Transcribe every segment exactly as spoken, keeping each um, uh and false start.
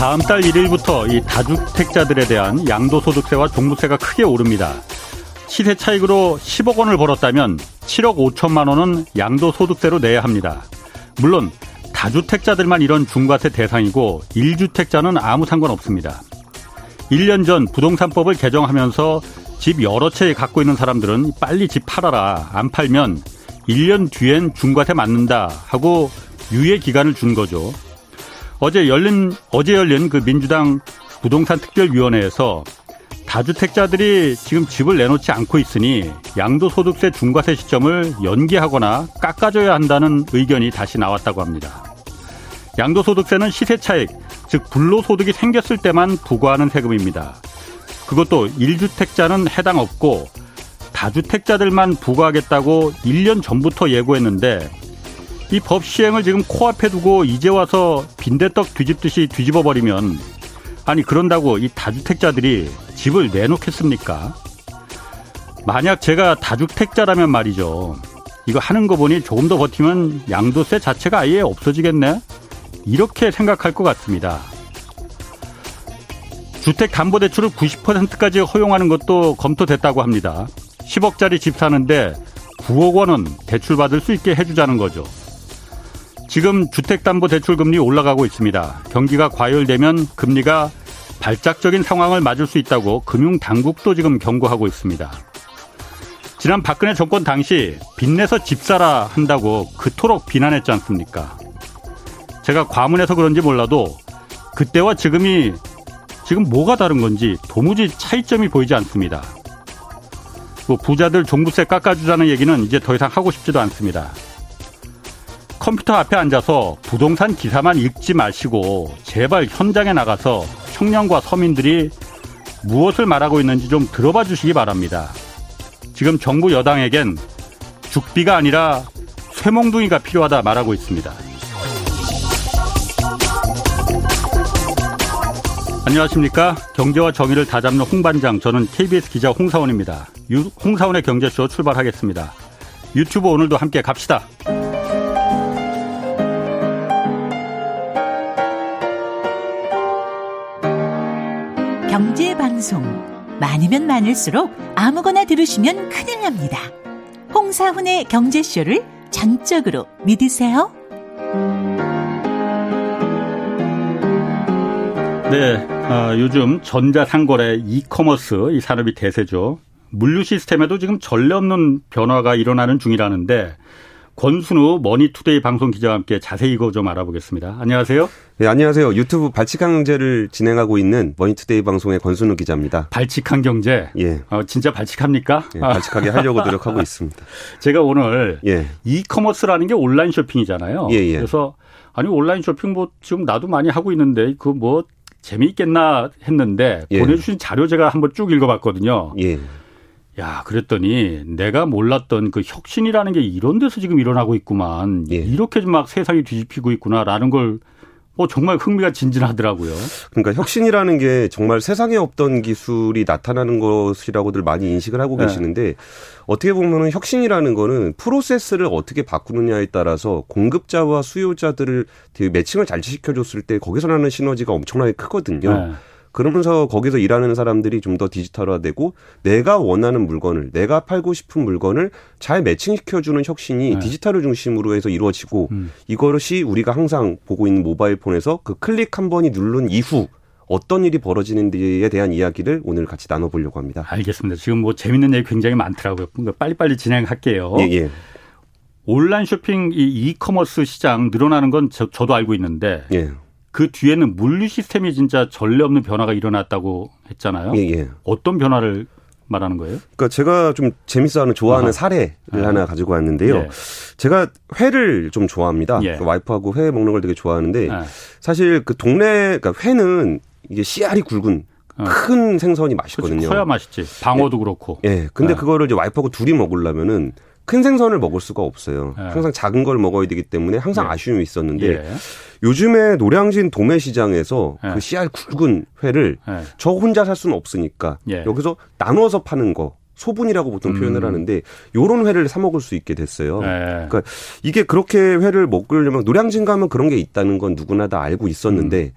다음 달 일 일부터 이 다주택자들에 대한 양도소득세와 종부세가 크게 오릅니다. 시세 차익으로 십억 원을 벌었다면 칠억 오천만 원은 양도소득세로 내야 합니다. 물론 다주택자들만 이런 중과세 대상이고 일주택자는 아무 상관없습니다. 일 년 전 부동산법을 개정하면서 집 여러 채 갖고 있는 사람들은 빨리 집 팔아라. 안 팔면 일 년 뒤엔 중과세 맞는다 하고 유예 기간을 준 거죠. 어제 열린 어제 열린 그 민주당 부동산 특별위원회에서 다주택자들이 지금 집을 내놓지 않고 있으니 양도소득세 중과세 시점을 연기하거나 깎아줘야 한다는 의견이 다시 나왔다고 합니다. 양도소득세는 시세차익, 즉 불로소득이 생겼을 때만 부과하는 세금입니다. 그것도 일주택자는 해당 없고 다주택자들만 부과하겠다고 일 년 전부터 예고했는데 이 법 시행을 지금 코앞에 두고 이제 와서 빈대떡 뒤집듯이 뒤집어버리면 아니 그런다고 이 다주택자들이 집을 내놓겠습니까? 만약 제가 다주택자라면 말이죠. 이거 하는 거 보니 조금 더 버티면 양도세 자체가 아예 없어지겠네? 이렇게 생각할 것 같습니다. 주택담보대출을 구십 퍼센트까지 허용하는 것도 검토됐다고 합니다. 십억짜리 집 사는데 구억 원은 대출받을 수 있게 해주자는 거죠. 지금 주택담보대출금리 올라가고 있습니다. 경기가 과열되면 금리가 발작적인 상황을 맞을 수 있다고 금융당국도 지금 경고하고 있습니다. 지난 박근혜 정권 당시 빚내서 집 사라 한다고 그토록 비난했지 않습니까? 제가 과문해서 그런지 몰라도 그때와 지금이 지금 뭐가 다른 건지 도무지 차이점이 보이지 않습니다. 뭐 부자들 종부세 깎아주자는 얘기는 이제 더 이상 하고 싶지도 않습니다. 컴퓨터 앞에 앉아서 부동산 기사만 읽지 마시고 제발 현장에 나가서 청년과 서민들이 무엇을 말하고 있는지 좀 들어봐 주시기 바랍니다. 지금 정부 여당에겐 죽비가 아니라 쇠몽둥이가 필요하다 말하고 있습니다. 안녕하십니까. 경제와 정의를 다잡는 홍반장, 저는 케이비에스 기자 홍사원입니다. 유, 홍사원의 경제쇼 출발하겠습니다. 유튜브 오늘도 함께 갑시다. 경제방송, 많으면 많을수록 아무거나 들으시면 큰일 납니다. 홍사훈의 경제쇼를 전적으로 믿으세요. 네, 아, 요즘 전자상거래, 이커머스, 이 산업이 대세죠. 물류 시스템에도 지금 전례 없는 변화가 일어나는 중이라는데 권순우 머니투데이 방송 기자와 함께 자세히 이거 좀 알아보겠습니다. 안녕하세요. 네, 안녕하세요. 유튜브 발칙한 경제를 진행하고 있는 머니투데이 방송의 권순우 기자입니다. 발칙한 경제? 예. 어, 진짜 발칙합니까? 예, 발칙하게 하려고 노력하고 있습니다. 제가 오늘 예. 이커머스라는 게 온라인 쇼핑이잖아요. 예, 예. 그래서 아니 온라인 쇼핑 뭐 지금 나도 많이 하고 있는데 그 뭐 재미있겠나 했는데 예. 보내주신 자료 제가 한번 쭉 읽어봤거든요. 예. 야, 그랬더니 내가 몰랐던 그 혁신이라는 게 이런 데서 지금 일어나고 있구만. 예. 이렇게 막 세상이 뒤집히고 있구나라는 걸 어, 정말 흥미가 진진하더라고요. 그러니까 혁신이라는 게 정말 세상에 없던 기술이 나타나는 것이라고들 많이 인식을 하고 네. 계시는데 어떻게 보면 혁신이라는 거는 프로세스를 어떻게 바꾸느냐에 따라서 공급자와 수요자들을 매칭을 잘 시켜줬을 때 거기서 나는 시너지가 엄청나게 크거든요. 네. 그러면서 거기서 일하는 사람들이 좀 더 디지털화되고 내가 원하는 물건을 내가 팔고 싶은 물건을 잘 매칭시켜주는 혁신이 네. 디지털을 중심으로 해서 이루어지고 음. 이것이 우리가 항상 보고 있는 모바일 폰에서 그 클릭 한 번이 누른 이후 어떤 일이 벌어지는지에 대한 이야기를 오늘 같이 나눠보려고 합니다. 알겠습니다. 지금 뭐 재밌는 얘기 굉장히 많더라고요. 그러니까 빨리빨리 진행할게요. 예, 예. 온라인 쇼핑 이 이커머스 시장 늘어나는 건 저, 저도 알고 있는데 예. 그 뒤에는 물류 시스템이 진짜 전례 없는 변화가 일어났다고 했잖아요. 예, 예. 어떤 변화를 말하는 거예요? 그러니까 제가 좀 재밌어하는 좋아하는 아하. 사례를 아하. 하나 가지고 왔는데요. 예. 제가 회를 좀 좋아합니다. 예. 와이프하고 회 먹는 걸 되게 좋아하는데 예. 사실 그 동네 그러니까 회는 이게 씨알이 굵은 큰 예. 생선이 맛있거든요. 커야 맛있지. 방어도 예. 그렇고. 예. 근데 예. 그거를 이제 와이프하고 둘이 먹으려면은 큰 생선을 먹을 수가 없어요. 예. 항상 작은 걸 먹어야 되기 때문에 항상 예. 아쉬움이 있었는데 예. 요즘에 노량진 도매시장에서 예. 그 씨알 굵은 회를 예. 저 혼자 살 수는 없으니까 예. 여기서 나눠서 파는 거 소분이라고 보통 음. 표현을 하는데 요런 회를 사 먹을 수 있게 됐어요. 네. 그러니까 이게 그렇게 회를 먹으려면 노량진 가면 그런 게 있다는 건 누구나 다 알고 있었는데 음.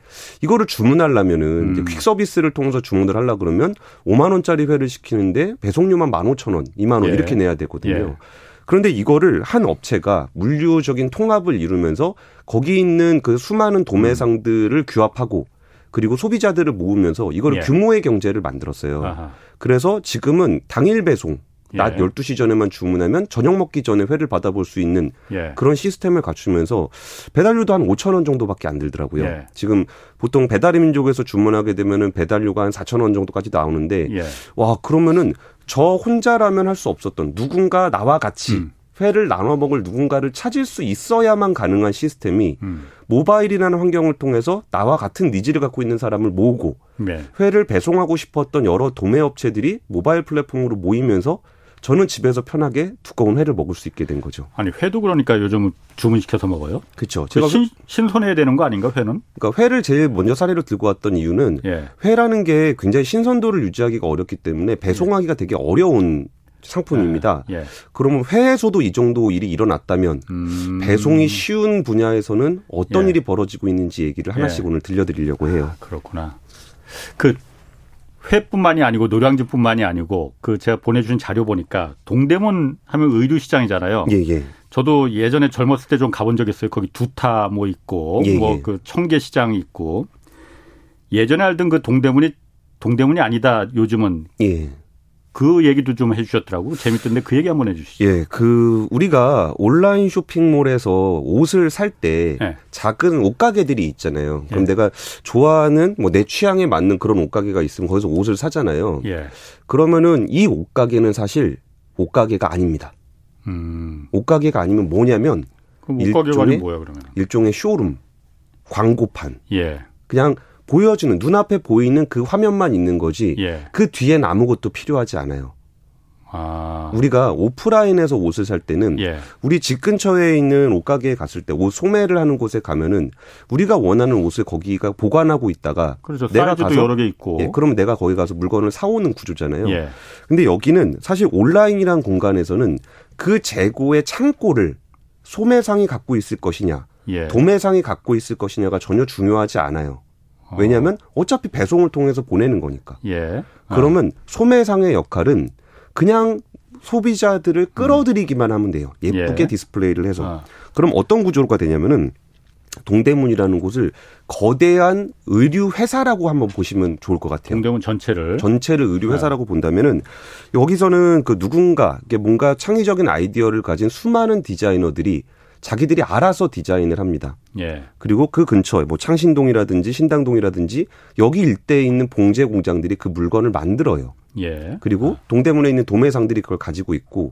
이거를 주문하려면은 음. 이제 퀵 서비스를 통해서 주문을 하려 그러면 오만 원짜리 회를 시키는데 배송료만 만 오천 원, 이만 원 예. 이렇게 내야 되거든요. 예. 그런데 이거를 한 업체가 물류적인 통합을 이루면서 거기 있는 그 수많은 도매상들을 음. 규합하고 그리고 소비자들을 모으면서 이걸 예. 규모의 경제를 만들었어요. 아하. 그래서 지금은 당일 배송, 낮 예. 열두 시 전에만 주문하면 저녁 먹기 전에 회를 받아볼 수 있는 예. 그런 시스템을 갖추면서 배달료도 한 오천 원 정도밖에 안 들더라고요. 예. 지금 보통 배달의 민족에서 주문하게 되면은 배달료가 한 사천 원 정도까지 나오는데 예. 와 그러면은 저 혼자라면 할 수 없었던 누군가 나와 같이 음. 회를 나눠 먹을 누군가를 찾을 수 있어야만 가능한 시스템이 음. 모바일이라는 환경을 통해서 나와 같은 니즈를 갖고 있는 사람을 모으고 네. 회를 배송하고 싶었던 여러 도매업체들이 모바일 플랫폼으로 모이면서 저는 집에서 편하게 두꺼운 회를 먹을 수 있게 된 거죠. 아니 회도 그러니까 요즘 주문시켜서 먹어요? 그렇죠. 제가 신, 신선해야 되는 거 아닌가 회는? 그러니까 회를 제일 먼저 사례로 들고 왔던 이유는 예. 회라는 게 굉장히 신선도를 유지하기가 어렵기 때문에 배송하기가 예. 되게 어려운 상품입니다. 예, 예. 그러면 회에서도 이 정도 일이 일어났다면 음. 배송이 쉬운 분야에서는 어떤 예. 일이 벌어지고 있는지 얘기를 하나씩 예. 오늘 들려드리려고 해요. 아, 그렇구나. 그 회뿐만이 아니고 노량진뿐만이 아니고 그 제가 보내준 자료 보니까 동대문 하면 의류시장이잖아요. 예, 예. 저도 예전에 젊었을 때 좀 가본 적 있어요. 거기 두타 뭐 있고 예, 뭐 그 예. 청계시장 있고 예전에 알던 그 동대문이 동대문이 아니다 요즘은. 예. 그 얘기도 좀 해 주셨더라고. 재밌던데 그 얘기 한번 해 주시죠. 예, 그 우리가 온라인 쇼핑몰에서 옷을 살 때 예. 작은 옷가게들이 있잖아요. 그럼 예. 내가 좋아하는 뭐 내 취향에 맞는 그런 옷가게가 있으면 거기서 옷을 사잖아요. 예. 그러면은 이 옷가게는 사실 옷가게가 아닙니다. 음. 옷가게가 아니면 뭐냐면 그럼 옷가게가 아니면 뭐야 그러면? 일종의 쇼룸, 광고판. 예. 그냥 보여주는 눈앞에 보이는 그 화면만 있는 거지 예. 그 뒤엔 아무것도 필요하지 않아요. 아. 우리가 오프라인에서 옷을 살 때는 예. 우리 집 근처에 있는 옷가게에 갔을 때 옷 소매를 하는 곳에 가면은 우리가 원하는 옷을 거기가 보관하고 있다가 그렇죠. 내가 사이즈도 가서 여러 개 있고 예, 그러면 내가 거기 가서 물건을 사오는 구조잖아요. 예. 근데 여기는 사실 온라인이란 공간에서는 그 재고의 창고를 소매상이 갖고 있을 것이냐 예. 도매상이 갖고 있을 것이냐가 전혀 중요하지 않아요. 왜냐하면 어차피 배송을 통해서 보내는 거니까. 예. 아. 그러면 소매상의 역할은 그냥 소비자들을 끌어들이기만 하면 돼요. 예쁘게 예. 디스플레이를 해서. 아. 그럼 어떤 구조가 되냐면은 동대문이라는 곳을 거대한 의류 회사라고 한번 보시면 좋을 것 같아요. 동대문 전체를 전체를 의류 회사라고 네. 본다면은 여기서는 그 누군가 이게 뭔가 창의적인 아이디어를 가진 수많은 디자이너들이 자기들이 알아서 디자인을 합니다. 예. 그리고 그 근처에 뭐 창신동이라든지 신당동이라든지 여기 일대에 있는 봉제 공장들이 그 물건을 만들어요. 예. 그리고 동대문에 있는 도매상들이 그걸 가지고 있고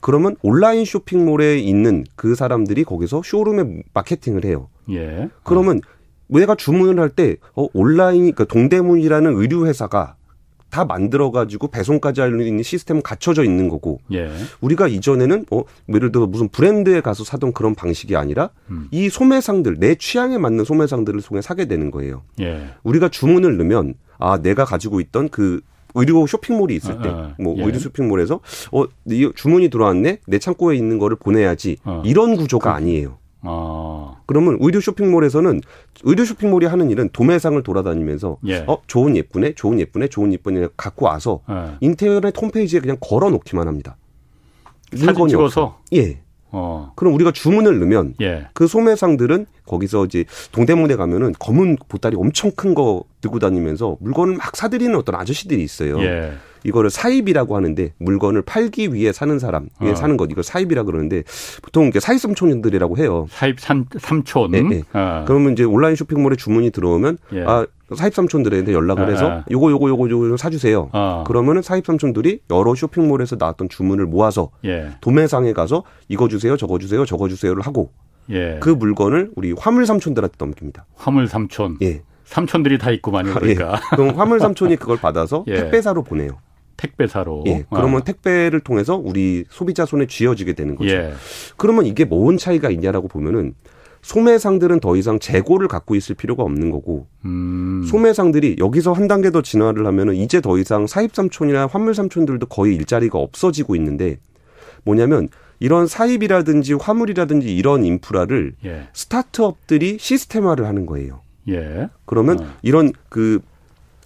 그러면 온라인 쇼핑몰에 있는 그 사람들이 거기서 쇼룸에 마케팅을 해요. 예. 그러면 내가 주문을 할 때 어, 온라인 그러니까 동대문이라는 의류 회사가 다 만들어가지고 배송까지 할 수 있는 시스템은 갖춰져 있는 거고 예. 우리가 이전에는 어, 예를 들어 무슨 브랜드에 가서 사던 그런 방식이 아니라 음. 이 소매상들, 내 취향에 맞는 소매상들을 통해 사게 되는 거예요. 예. 우리가 주문을 넣으면 아 내가 가지고 있던 그 의류 쇼핑몰이 있을 때 뭐 예. 의류 쇼핑몰에서 어, 주문이 들어왔네, 내 창고에 있는 거를 보내야지 어. 이런 구조가 그, 아니에요. 아. 그러면 의류 쇼핑몰에서는 의류 쇼핑몰이 하는 일은 도매상을 돌아다니면서 예. 어 좋은 예쁘네 좋은 예쁘네 좋은 예쁘네 갖고 와서 예. 인터넷 홈페이지에 그냥 걸어놓기만 합니다. 사진 찍어서? 예. 어. 그럼 우리가 주문을 넣으면 예. 그 소매상들은 거기서 이제 동대문에 가면은 검은 보따리 엄청 큰 거 들고 다니면서 물건을 막 사들이는 어떤 아저씨들이 있어요. 예. 이거를 사입이라고 하는데 물건을 팔기 위해 사는 사람, 위해 어. 사는 것 이걸 사입이라 그러는데 보통 이게 사입 삼촌들이라고 해요. 사입 삼, 삼촌. 네, 네. 어. 그러면 이제 온라인 쇼핑몰에 주문이 들어오면 예. 아 사입 삼촌들한테 연락을 해서 어. 요거 요거 요거 요거 사주세요. 어. 그러면은 사입 삼촌들이 여러 쇼핑몰에서 나왔던 주문을 모아서 예. 도매상에 가서 이거 주세요, 저거 주세요, 저거 주세요를 하고 예. 그 물건을 우리 화물 삼촌들한테 넘깁니다. 화물 삼촌. 예. 삼촌들이 다 있구만요. 그러니까. 예. 그럼 화물 삼촌이 그걸 받아서 예. 택배사로 보내요. 택배사로. 예. 그러면 아. 택배를 통해서 우리 소비자 손에 쥐어지게 되는 거죠. 예. 그러면 이게 뭔 차이가 있냐라고 보면은 소매상들은 더 이상 재고를 갖고 있을 필요가 없는 거고 음. 소매상들이 여기서 한 단계 더 진화를 하면은 이제 더 이상 사입삼촌이나 화물삼촌들도 거의 일자리가 없어지고 있는데 뭐냐면 이런 사입이라든지 화물이라든지 이런 인프라를 예. 스타트업들이 시스템화를 하는 거예요. 예. 그러면 어. 이런 그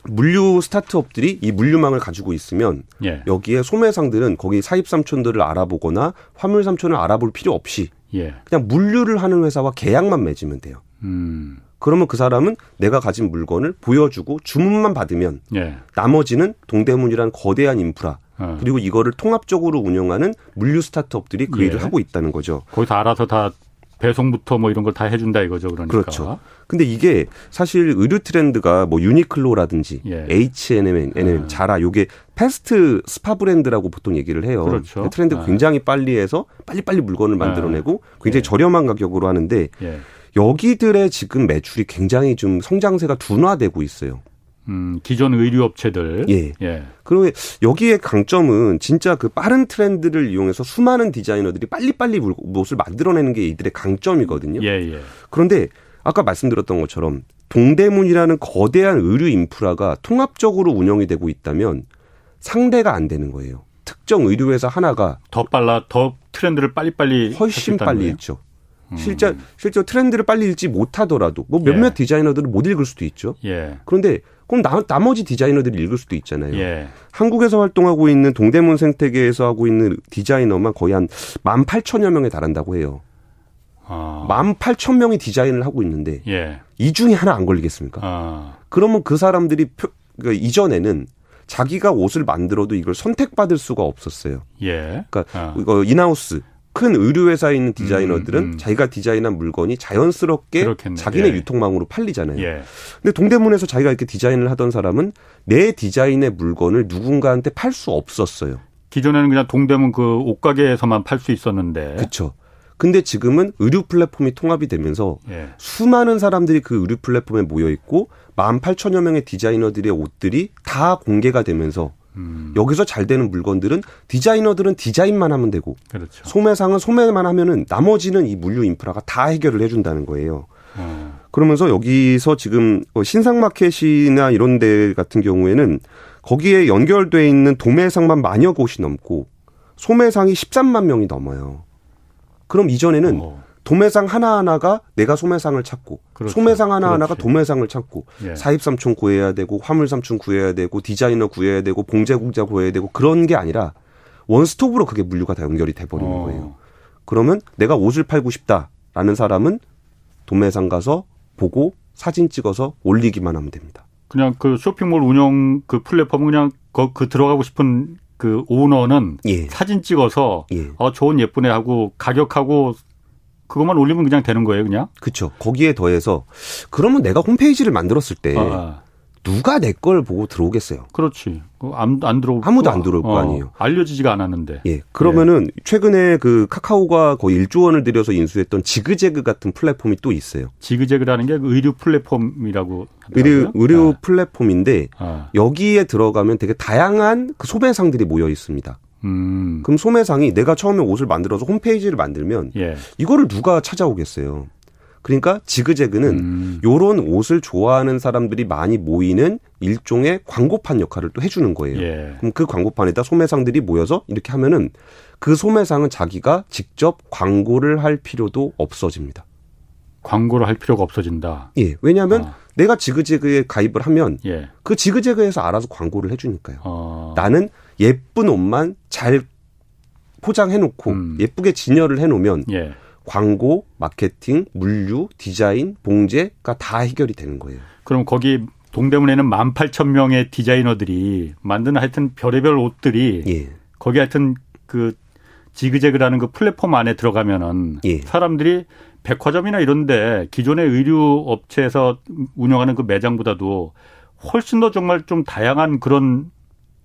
물류 스타트업들이 이 물류망을 가지고 있으면 예. 여기에 소매상들은 거기 사입삼촌들을 알아보거나 화물삼촌을 알아볼 필요 없이 예. 그냥 물류를 하는 회사와 계약만 맺으면 돼요. 음. 그러면 그 사람은 내가 가진 물건을 보여주고 주문만 받으면 예. 나머지는 동대문이란 거대한 인프라 어. 그리고 이거를 통합적으로 운영하는 물류 스타트업들이 그 예. 일을 하고 있다는 거죠. 거의 다 알아서 다. 배송부터 뭐 이런 걸 다 해준다 이거죠, 그러니까. 그렇죠. 근데 이게 사실 의류 트렌드가 뭐 유니클로라든지 예. 에이치 앤 엠, 아. 자라 요게 패스트 스파 브랜드라고 보통 얘기를 해요. 그렇죠. 트렌드 아. 굉장히 빨리 해서 빨리빨리 물건을 만들어내고 아. 굉장히 예. 저렴한 가격으로 하는데 예. 여기들의 지금 매출이 굉장히 좀 성장세가 둔화되고 있어요. 음, 기존 의류 업체들. 예. 예. 그리고 여기에 강점은 진짜 그 빠른 트렌드를 이용해서 수많은 디자이너들이 빨리빨리 옷을 만들어내는 게 이들의 강점이거든요. 예, 예. 그런데 아까 말씀드렸던 것처럼 동대문이라는 거대한 의류 인프라가 통합적으로 운영이 되고 있다면 상대가 안 되는 거예요. 특정 의류 회사 하나가 더 빨라, 더 트렌드를 빨리빨리 훨씬 빨리 있죠. 실제, 실제 트렌드를 빨리 읽지 못하더라도, 뭐 몇몇 예. 디자이너들은 못 읽을 수도 있죠. 예. 그런데, 그럼 나, 나머지 디자이너들이 읽을 수도 있잖아요. 예. 한국에서 활동하고 있는 동대문 생태계에서 하고 있는 디자이너만 거의 한 만 팔천여 명에 달한다고 해요. 아. 만 팔천 명이 디자인을 하고 있는데, 예. 이 중에 하나 안 걸리겠습니까? 아. 그러면 그 사람들이 표, 그러니까 이전에는 자기가 옷을 만들어도 이걸 선택받을 수가 없었어요. 예. 그러니까, 아. 이거 인하우스. 큰 의류회사에 있는 디자이너들은 음, 음. 자기가 디자인한 물건이 자연스럽게 그렇겠네. 자기네 예. 유통망으로 팔리잖아요. 예. 근데 동대문에서 자기가 이렇게 디자인을 하던 사람은 내 디자인의 물건을 누군가한테 팔 수 없었어요. 기존에는 그냥 동대문 그 옷가게에서만 팔 수 있었는데. 그렇죠. 근데 지금은 의류 플랫폼이 통합이 되면서 예. 수많은 사람들이 그 의류 플랫폼에 모여 있고 만 팔천여 명의 디자이너들의 옷들이 다 공개가 되면서 음. 여기서 잘 되는 물건들은 디자이너들은 디자인만 하면 되고 그렇죠. 소매상은 소매만 하면은 나머지는 이 물류 인프라가 다 해결을 해준다는 거예요. 음. 그러면서 여기서 지금 신상마켓이나 이런 데 같은 경우에는 거기에 연결돼 있는 도매상만 만여 곳이 넘고 소매상이 십삼만 명이 넘어요. 그럼 이전에는 오. 도매상 하나하나가 내가 소매상을 찾고 그렇죠. 소매상 하나하나가 그렇지. 도매상을 찾고 예. 사입삼촌 구해야 되고 화물삼촌 구해야 되고 디자이너 구해야 되고 봉제공자 구해야 되고 그런 게 아니라 원스톱으로 그게 물류가 다 연결이 돼버리는 어. 거예요. 그러면 내가 옷을 팔고 싶다라는 사람은 도매상 가서 보고 사진 찍어서 올리기만 하면 됩니다. 그냥 그 쇼핑몰 운영 그 플랫폼은 그냥 그, 그 들어가고 싶은 그 오너는 예. 사진 찍어서 예. 어, 좋은 예쁘네 하고 가격하고 그것만 올리면 그냥 되는 거예요, 그냥? 그렇죠. 거기에 더해서 그러면 내가 홈페이지를 만들었을 때 아. 누가 내 걸 보고 들어오겠어요? 그렇지. 안, 안 들어오고 아무도 안 들어올 어, 거 아니에요. 알려지지가 않았는데. 예. 그러면은 예. 최근에 그 카카오가 거의 일조 원을 들여서 인수했던 지그재그 같은 플랫폼이 또 있어요. 지그재그라는 게 의류 플랫폼이라고 의류 의류 아. 플랫폼인데 아. 여기에 들어가면 되게 다양한 그 소매상들이 모여 있습니다. 음. 그럼 소매상이 내가 처음에 옷을 만들어서 홈페이지를 만들면 예. 이거를 누가 찾아오겠어요. 그러니까 지그재그는 이런 음. 옷을 좋아하는 사람들이 많이 모이는 일종의 광고판 역할을 또 해주는 거예요. 예. 그럼 그 광고판에다 소매상들이 모여서 이렇게 하면은 그 소매상은 자기가 직접 광고를 할 필요도 없어집니다. 광고를 할 필요가 없어진다. 예, 왜냐하면 아. 내가 지그재그에 가입을 하면 예. 그 지그재그에서 알아서 광고를 해주니까요. 아. 나는 예쁜 옷만 잘 포장해놓고 음. 예쁘게 진열을 해놓으면 예. 광고, 마케팅, 물류, 디자인, 봉제가 다 해결이 되는 거예요. 그럼 거기 동대문에는 만 팔천 명의 디자이너들이 만든 하여튼 별의별 옷들이 예. 거기 하여튼 그 지그재그라는 그 플랫폼 안에 들어가면은 예. 사람들이 백화점이나 이런데 기존의 의류 업체에서 운영하는 그 매장보다도 훨씬 더 정말 좀 다양한 그런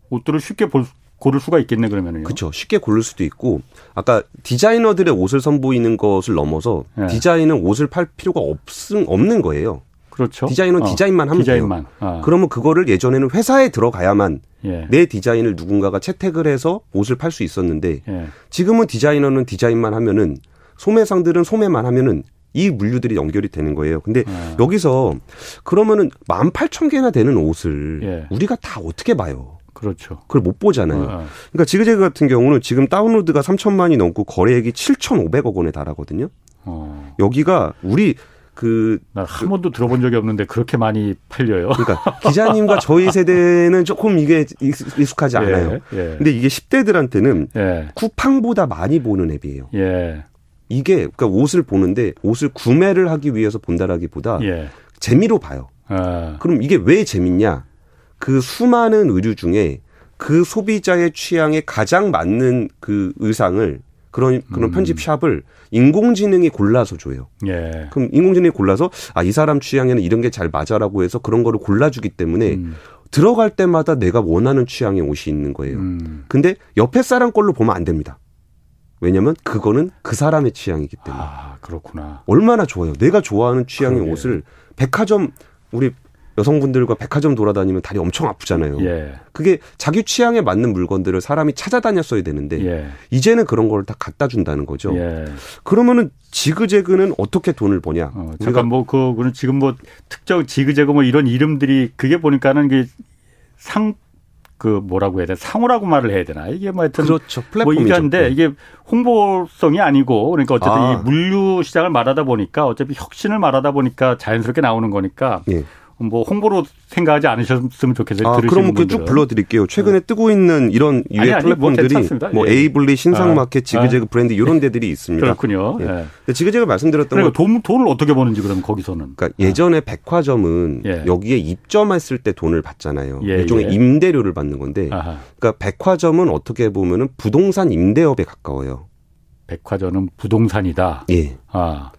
옷들을 쉽게 볼, 고를 수가 있겠네 그러면은요. 그렇죠. 쉽게 고를 수도 있고 아까 디자이너들의 옷을 선보이는 것을 넘어서 예. 디자인은 옷을 팔 필요가 없음, 없는 거예요. 그렇죠. 디자인은 어, 디자인만 하면 디자인만. 돼요. 아. 그러면 그거를 예전에는 회사에 들어가야만 예. 내 디자인을 누군가가 채택을 해서 옷을 팔 수 있었는데 예. 지금은 디자이너는 디자인만 하면은 소매상들은 소매만 하면은 이 물류들이 연결이 되는 거예요. 근데 네. 여기서 그러면은 만 팔천 개나 되는 옷을 예. 우리가 다 어떻게 봐요? 그렇죠. 그걸 못 보잖아요. 네. 그러니까 지그재그 같은 경우는 지금 다운로드가 삼천만이 넘고 거래액이 칠천오백억 원에 달하거든요. 어. 여기가 우리 그 나 한 번도 들어본 적이 없는데 그렇게 많이 팔려요. 그러니까 기자님과 저희 세대는 조금 이게 익숙하지 않아요. 예, 예. 근데 이게 십 대들한테는 예. 쿠팡보다 많이 보는 앱이에요. 예. 이게 그러니까 옷을 보는데 옷을 구매를 하기 위해서 본다라기보다 예. 재미로 봐요. 아. 그럼 이게 왜 재밌냐? 그 수많은 의류 중에 그 소비자의 취향에 가장 맞는 그 의상을 그런 그런 음. 편집 샵을 인공지능이 골라서 줘요. 예. 그럼 인공지능이 골라서 아, 이 사람 취향에는 이런 게 잘 맞아라고 해서 그런 거를 골라주기 때문에 음. 들어갈 때마다 내가 원하는 취향의 옷이 있는 거예요. 음. 근데 옆에 사람 걸로 보면 안 됩니다. 왜냐하면 그거는 그 사람의 취향이기 때문에. 아, 그렇구나. 얼마나 좋아요. 내가 좋아하는 취향의 그러게. 옷을 백화점 우리 여성분들과 백화점 돌아다니면 다리 엄청 아프잖아요. 예. 그게 자기 취향에 맞는 물건들을 사람이 찾아다녔어야 되는데 예. 이제는 그런 걸 다 갖다 준다는 거죠. 예. 그러면은 지그재그는 어떻게 돈을 버냐? 어, 잠깐 뭐 그 지금 뭐 특정 지그재그 뭐 이런 이름들이 그게 보니까는 그 상 그 뭐라고 해야 되나 상호라고 말을 해야 되나 이게 뭐 하여튼 그렇죠. 플랫폼이죠. 뭐 이건데 이게 홍보성이 아니고 그러니까 어쨌든 아. 이 물류 시장을 말하다 보니까 어차피 혁신을 말하다 보니까 자연스럽게 나오는 거니까. 예. 뭐 홍보로 생각하지 않으셨으면 좋겠어요. 아, 그럼 그 쭉 불러드릴게요. 최근에 네. 뜨고 있는 이런 유해 아니, 플랫폼들이 아니, 뭐, 뭐 예. 에이블리, 신상마켓, 아. 지그재그 아. 브랜드 이런 데들이 있습니다. 그렇군요. 예. 예. 지그재그 말씀드렸던 건 돈, 돈을 어떻게 버는지 그럼 거기서는. 그러니까 아. 예전에 백화점은 예. 여기에 입점했을 때 돈을 받잖아요. 예. 일종의 예. 임대료를 받는 건데 아하. 그러니까 백화점은 어떻게 보면 부동산 임대업에 가까워요. 백화점은 부동산이다. 예. 아.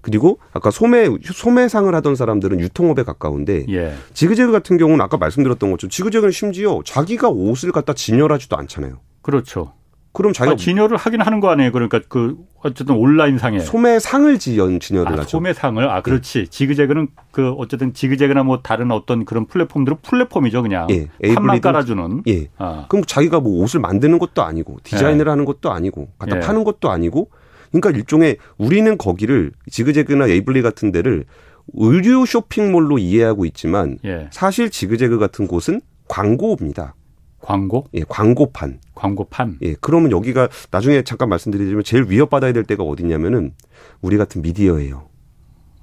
그리고 아까 소매, 소매상을 하던 사람들은 유통업에 가까운데 예. 지그재그 같은 경우는 아까 말씀드렸던 것처럼 지그재그는 심지어 자기가 옷을 갖다 진열하지도 않잖아요. 그렇죠. 그럼 자기가. 아, 진열을 하긴 하는 거 아니에요. 그러니까 그 어쨌든 온라인상에. 소매상을 지연, 진열을 아, 하죠. 소매상을. 아, 그렇지. 예. 지그재그는 그 어쨌든 지그재그나 뭐 다른 어떤 그런 플랫폼들은 플랫폼이죠. 그냥. 예. 판만 깔아주는. 예. 아. 그럼 자기가 뭐 옷을 만드는 것도 아니고 디자인을 예. 하는 것도 아니고 갖다 예. 파는 것도 아니고 그러니까 일종의 우리는 거기를 지그재그나 에이블리 같은 데를 의류 쇼핑몰로 이해하고 있지만 예. 사실 지그재그 같은 곳은 광고입니다. 광고? 예, 광고판. 광고판. 예, 그러면 여기가 나중에 잠깐 말씀드리자면 제일 위협받아야 될 때가 어디냐면은 우리 같은 미디어예요.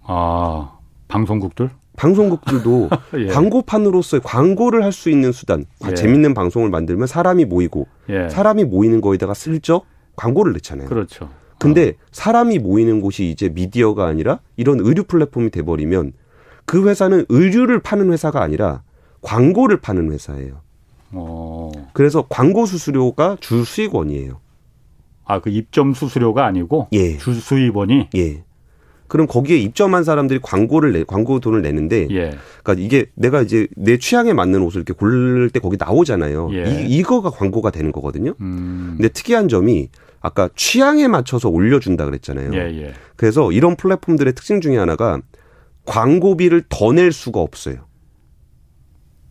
아, 방송국들? 방송국들도 예. 광고판으로서의 광고를 할 수 있는 수단. 예. 재밌는 방송을 만들면 사람이 모이고 예. 사람이 모이는 거에다가 슬쩍 광고를 넣잖아요. 그렇죠. 근데 사람이 모이는 곳이 이제 미디어가 아니라 이런 의류 플랫폼이 돼버리면 그 회사는 의류를 파는 회사가 아니라 광고를 파는 회사예요. 어. 그래서 광고 수수료가 주 수익원이에요. 아, 그 입점 수수료가 아니고 예. 주 수익원이? 예. 그럼 거기에 입점한 사람들이 광고를 내, 광고 돈을 내는데, 예. 그러니까 이게 내가 이제 내 취향에 맞는 옷을 이렇게 고를 때 거기 나오잖아요. 예. 이, 이거가 광고가 되는 거거든요. 음. 근데 특이한 점이 아까 취향에 맞춰서 올려준다 그랬잖아요. 예, 예. 그래서 이런 플랫폼들의 특징 중에 하나가 광고비를 더 낼 수가 없어요.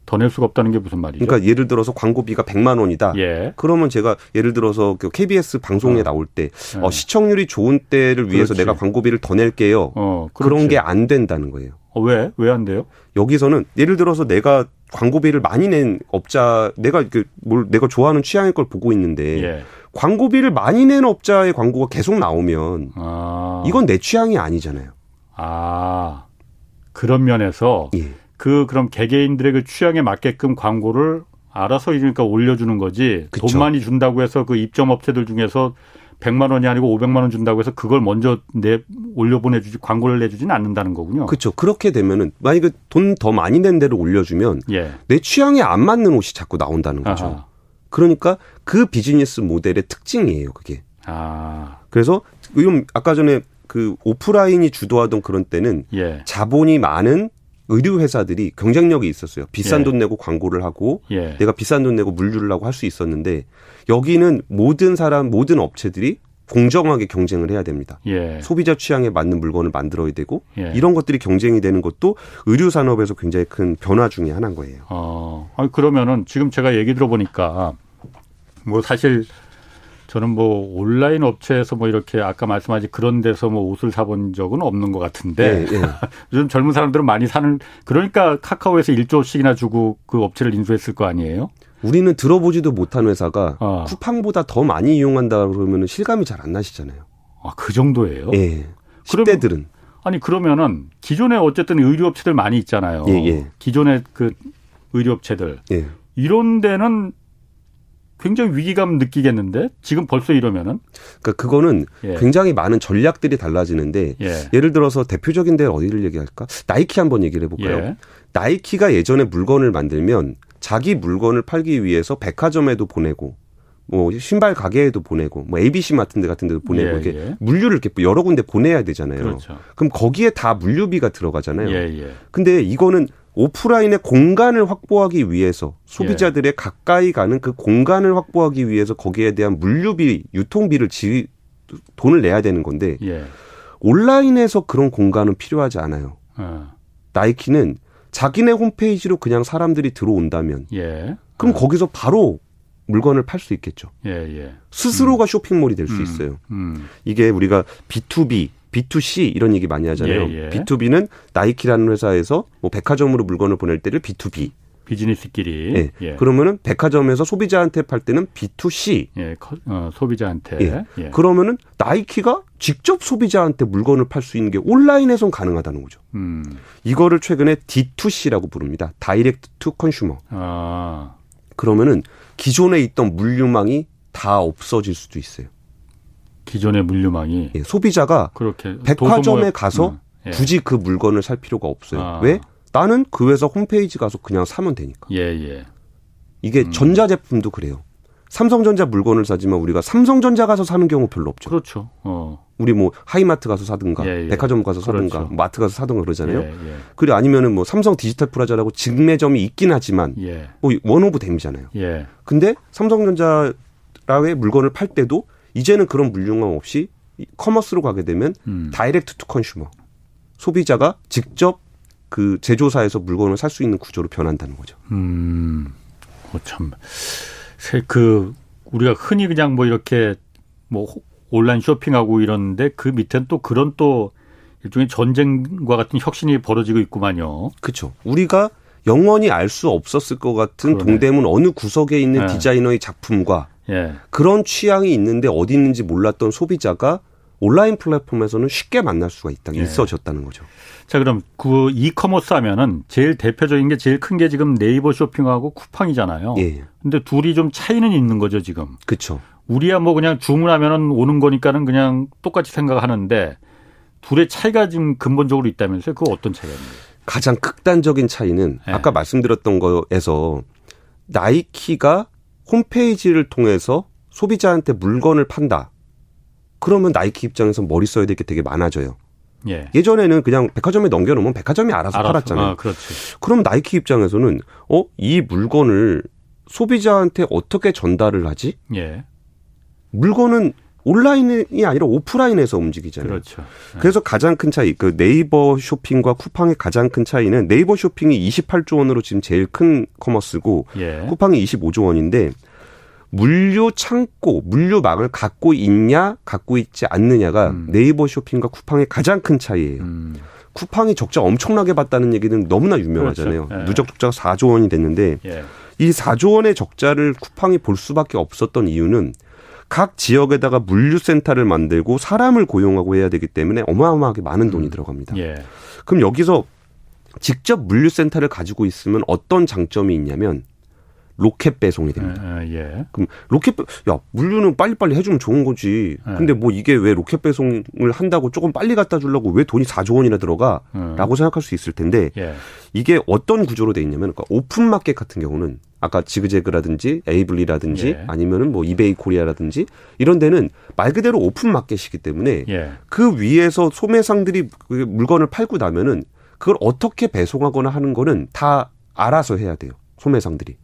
더 낼 수가 없다는 게 무슨 말이죠? 그러니까 예를 들어서 광고비가 백만 원이다. 예. 그러면 제가 예를 들어서 케이비에스 방송에 어. 나올 때 예. 어, 시청률이 좋은 때를 위해서 그렇지. 내가 광고비를 더 낼게요. 어, 그런 게 안 된다는 거예요. 어, 왜? 왜 안 돼요? 여기서는 예를 들어서 내가 광고비를 많이 낸 업자, 내가 그 뭘 내가 좋아하는 취향의 걸 보고 있는데 예. 광고비를 많이 낸 업자의 광고가 계속 나오면 아. 이건 내 취향이 아니잖아요. 아, 그런 면에서. 예. 그 그럼 개개인들의 그 취향에 맞게끔 광고를 알아서 그러니까 올려주는 거지. 그쵸. 돈 많이 준다고 해서 그 입점 업체들 중에서 백만 원이 아니고 오백만 원 준다고 해서 그걸 먼저 내 올려보내주지 광고를 내주지는 않는다는 거군요. 그렇죠. 그렇게 되면은 만약에 돈 더 많이 낸 데를 올려주면 예. 내 취향에 안 맞는 옷이 자꾸 나온다는 거죠. 아하. 그러니까 그 비즈니스 모델의 특징이에요. 그게. 아. 그래서 지금 아까 전에 그 오프라인이 주도하던 그런 때는 예. 자본이 많은 의류 회사들이 경쟁력이 있었어요. 비싼 예. 돈 내고 광고를 하고 예. 내가 비싼 돈 내고 물류를 하고 할 수 있었는데 여기는 모든 사람, 모든 업체들이 공정하게 경쟁을 해야 됩니다. 예. 소비자 취향에 맞는 물건을 만들어야 되고 예. 이런 것들이 경쟁이 되는 것도 의류 산업에서 굉장히 큰 변화 중에 하나인 거예요. 어, 아니 그러면은 지금 제가 얘기 들어보니까 뭐 사실 저는 뭐 온라인 업체에서 뭐 이렇게 아까 말씀하신 그런 데서 뭐 옷을 사본 적은 없는 것 같은데 예, 예. 요즘 젊은 사람들은 많이 사는 그러니까 카카오에서 일조씩이나 주고 그 업체를 인수했을 거 아니에요? 우리는 들어보지도 못한 회사가 아. 쿠팡보다 더 많이 이용한다 그러면 실감이 잘 안 나시잖아요. 아, 그 정도예요? 예. 십 대들은. 아니 그러면은 기존에 어쨌든 의류업체들 많이 있잖아요. 예, 예. 기존의 그 의류업체들. 예. 이런 데는 굉장히 위기감 느끼겠는데 지금 벌써 이러면은? 그러니까 그거는 예. 굉장히 많은 전략들이 달라지는데 예. 예를 들어서 대표적인 데 어디를 얘기할까? 나이키 한번 얘기를 해볼까요? 예. 나이키가 예전에 물건을 만들면 자기 물건을 팔기 위해서 백화점에도 보내고 뭐 신발 가게에도 보내고 뭐 에이비씨마트 같은 데도 보내고 예, 이렇게 예. 물류를 이렇게 여러 군데 보내야 되잖아요. 그렇죠. 그럼 거기에 다 물류비가 들어가잖아요. 예, 예. 근데 이거는 오프라인의 공간을 확보하기 위해서 소비자들의 예. 가까이 가는 그 공간을 확보하기 위해서 거기에 대한 물류비, 유통비를 지, 돈을 내야 되는 건데 예. 온라인에서 그런 공간은 필요하지 않아요. 아. 나이키는 자기네 홈페이지로 그냥 사람들이 들어온다면 예. 그럼 아. 거기서 바로 물건을 팔 수 있겠죠. 예, 예. 스스로가 음. 쇼핑몰이 될 수 음. 있어요. 음. 이게 우리가 비투비. 비투씨 이런 얘기 많이 하잖아요. 예, 예. 비투비는 나이키라는 회사에서 뭐 백화점으로 물건을 보낼 때를 비투비. 비즈니스끼리. 네. 예. 그러면은 백화점에서 소비자한테 팔 때는 비투씨. 예, 어, 소비자한테. 예. 예. 그러면은 나이키가 직접 소비자한테 물건을 팔 수 있는 게 온라인에선 가능하다는 거죠. 음. 이거를 최근에 디투씨라고 부릅니다. 다이렉트 투 컨슈머. 아. 그러면은 기존에 있던 물류망이 다 없어질 수도 있어요. 기존의 물류망이. 예, 소비자가 그렇게 백화점에 가서 예. 굳이 그 물건을 살 필요가 없어요. 아. 왜? 나는 그 회사 홈페이지 가서 그냥 사면 되니까. 예, 예. 이게 음. 전자제품도 그래요. 삼성전자 물건을 사지만 우리가 삼성전자 가서 사는 경우 별로 없죠. 그렇죠. 어. 우리 뭐 하이마트 가서 사든가 예, 예. 백화점 가서 사든가 그렇죠. 마트 가서 사든가 그러잖아요. 예, 예. 그리고 아니면은 뭐 삼성 디지털 플라자라고 직매점이 있긴 하지만 예. 뭐 원오브 댐이잖아요. 예. 근데 삼성전자라의 물건을 팔 때도 이제는 그런 물류망 없이 커머스로 가게 되면 음. 다이렉트 투 컨슈머. 소비자가 직접 그 제조사에서 물건을 살 수 있는 구조로 변한다는 거죠. 음. 어, 참. 그, 우리가 흔히 그냥 뭐 이렇게 뭐 온라인 쇼핑하고 이러는데 그 밑엔 또 그런 또 일종의 전쟁과 같은 혁신이 벌어지고 있구만요. 그렇죠. 우리가 영원히 알 수 없었을 것 같은 그러네. 동대문 어느 구석에 있는 네. 디자이너의 작품과 예. 그런 취향이 있는데 어디 있는지 몰랐던 소비자가 온라인 플랫폼에서는 쉽게 만날 수가 있다, 예. 있어졌다는 거죠. 자, 그럼 그 이커머스 하면은 제일 대표적인 게 제일 큰 게 지금 네이버 쇼핑하고 쿠팡이잖아요. 예. 근데 둘이 좀 차이는 있는 거죠, 지금. 그렇죠. 우리야 뭐 그냥 주문하면은 오는 거니까는 그냥 똑같이 생각하는데 둘의 차이가 지금 근본적으로 있다면서요? 그거 어떤 차이입니까? 가장 극단적인 차이는 예. 아까 말씀드렸던 거에서 나이키가 홈페이지를 통해서 소비자한테 물건을 판다. 그러면 나이키 입장에서 머리 써야 될 게 되게 많아져요. 예. 예전에는 그냥 백화점에 넘겨놓으면 백화점이 알아서, 알아서. 팔았잖아요. 아, 그렇지. 그럼 나이키 입장에서는 어, 이 물건을 소비자한테 어떻게 전달을 하지? 예. 물건은 온라인이 아니라 오프라인에서 움직이잖아요. 그렇죠. 예. 그래서 가장 큰 차이, 그 네이버 쇼핑과 쿠팡의 가장 큰 차이는 네이버 쇼핑이 이십팔조 원으로 지금 제일 큰 커머스고 예. 쿠팡이 이십오조 원인데 물류 창고, 물류망을 갖고 있냐, 갖고 있지 않느냐가 음. 네이버 쇼핑과 쿠팡의 가장 큰 차이예요. 음. 쿠팡이 적자 엄청나게 봤다는 얘기는 너무나 유명하잖아요. 그렇죠. 예. 누적 적자가 사조 원이 됐는데 예. 이 사조 원의 적자를 쿠팡이 볼 수밖에 없었던 이유는 각 지역에다가 물류센터를 만들고 사람을 고용하고 해야 되기 때문에 어마어마하게 많은 돈이 음. 들어갑니다. 예. 그럼 여기서 직접 물류센터를 가지고 있으면 어떤 장점이 있냐면 로켓 배송이 됩니다. 예. 예. 그럼 로켓, 야, 물류는 빨리빨리 해주면 좋은 거지. 예. 근데 뭐 이게 왜 로켓 배송을 한다고 조금 빨리 갖다 주려고 왜 돈이 사조 원이나 들어가? 음. 라고 생각할 수 있을 텐데 예. 이게 어떤 구조로 돼 있냐면 그러니까 오픈마켓 같은 경우는 아까 지그재그라든지 에이블리라든지 예. 아니면은 뭐 이베이 코리아라든지 이런 데는 말 그대로 오픈마켓이기 때문에 예. 그 위에서 소매상들이 물건을 팔고 나면은 그걸 어떻게 배송하거나 하는 거는 다 알아서 해야 돼요. 소매상들이.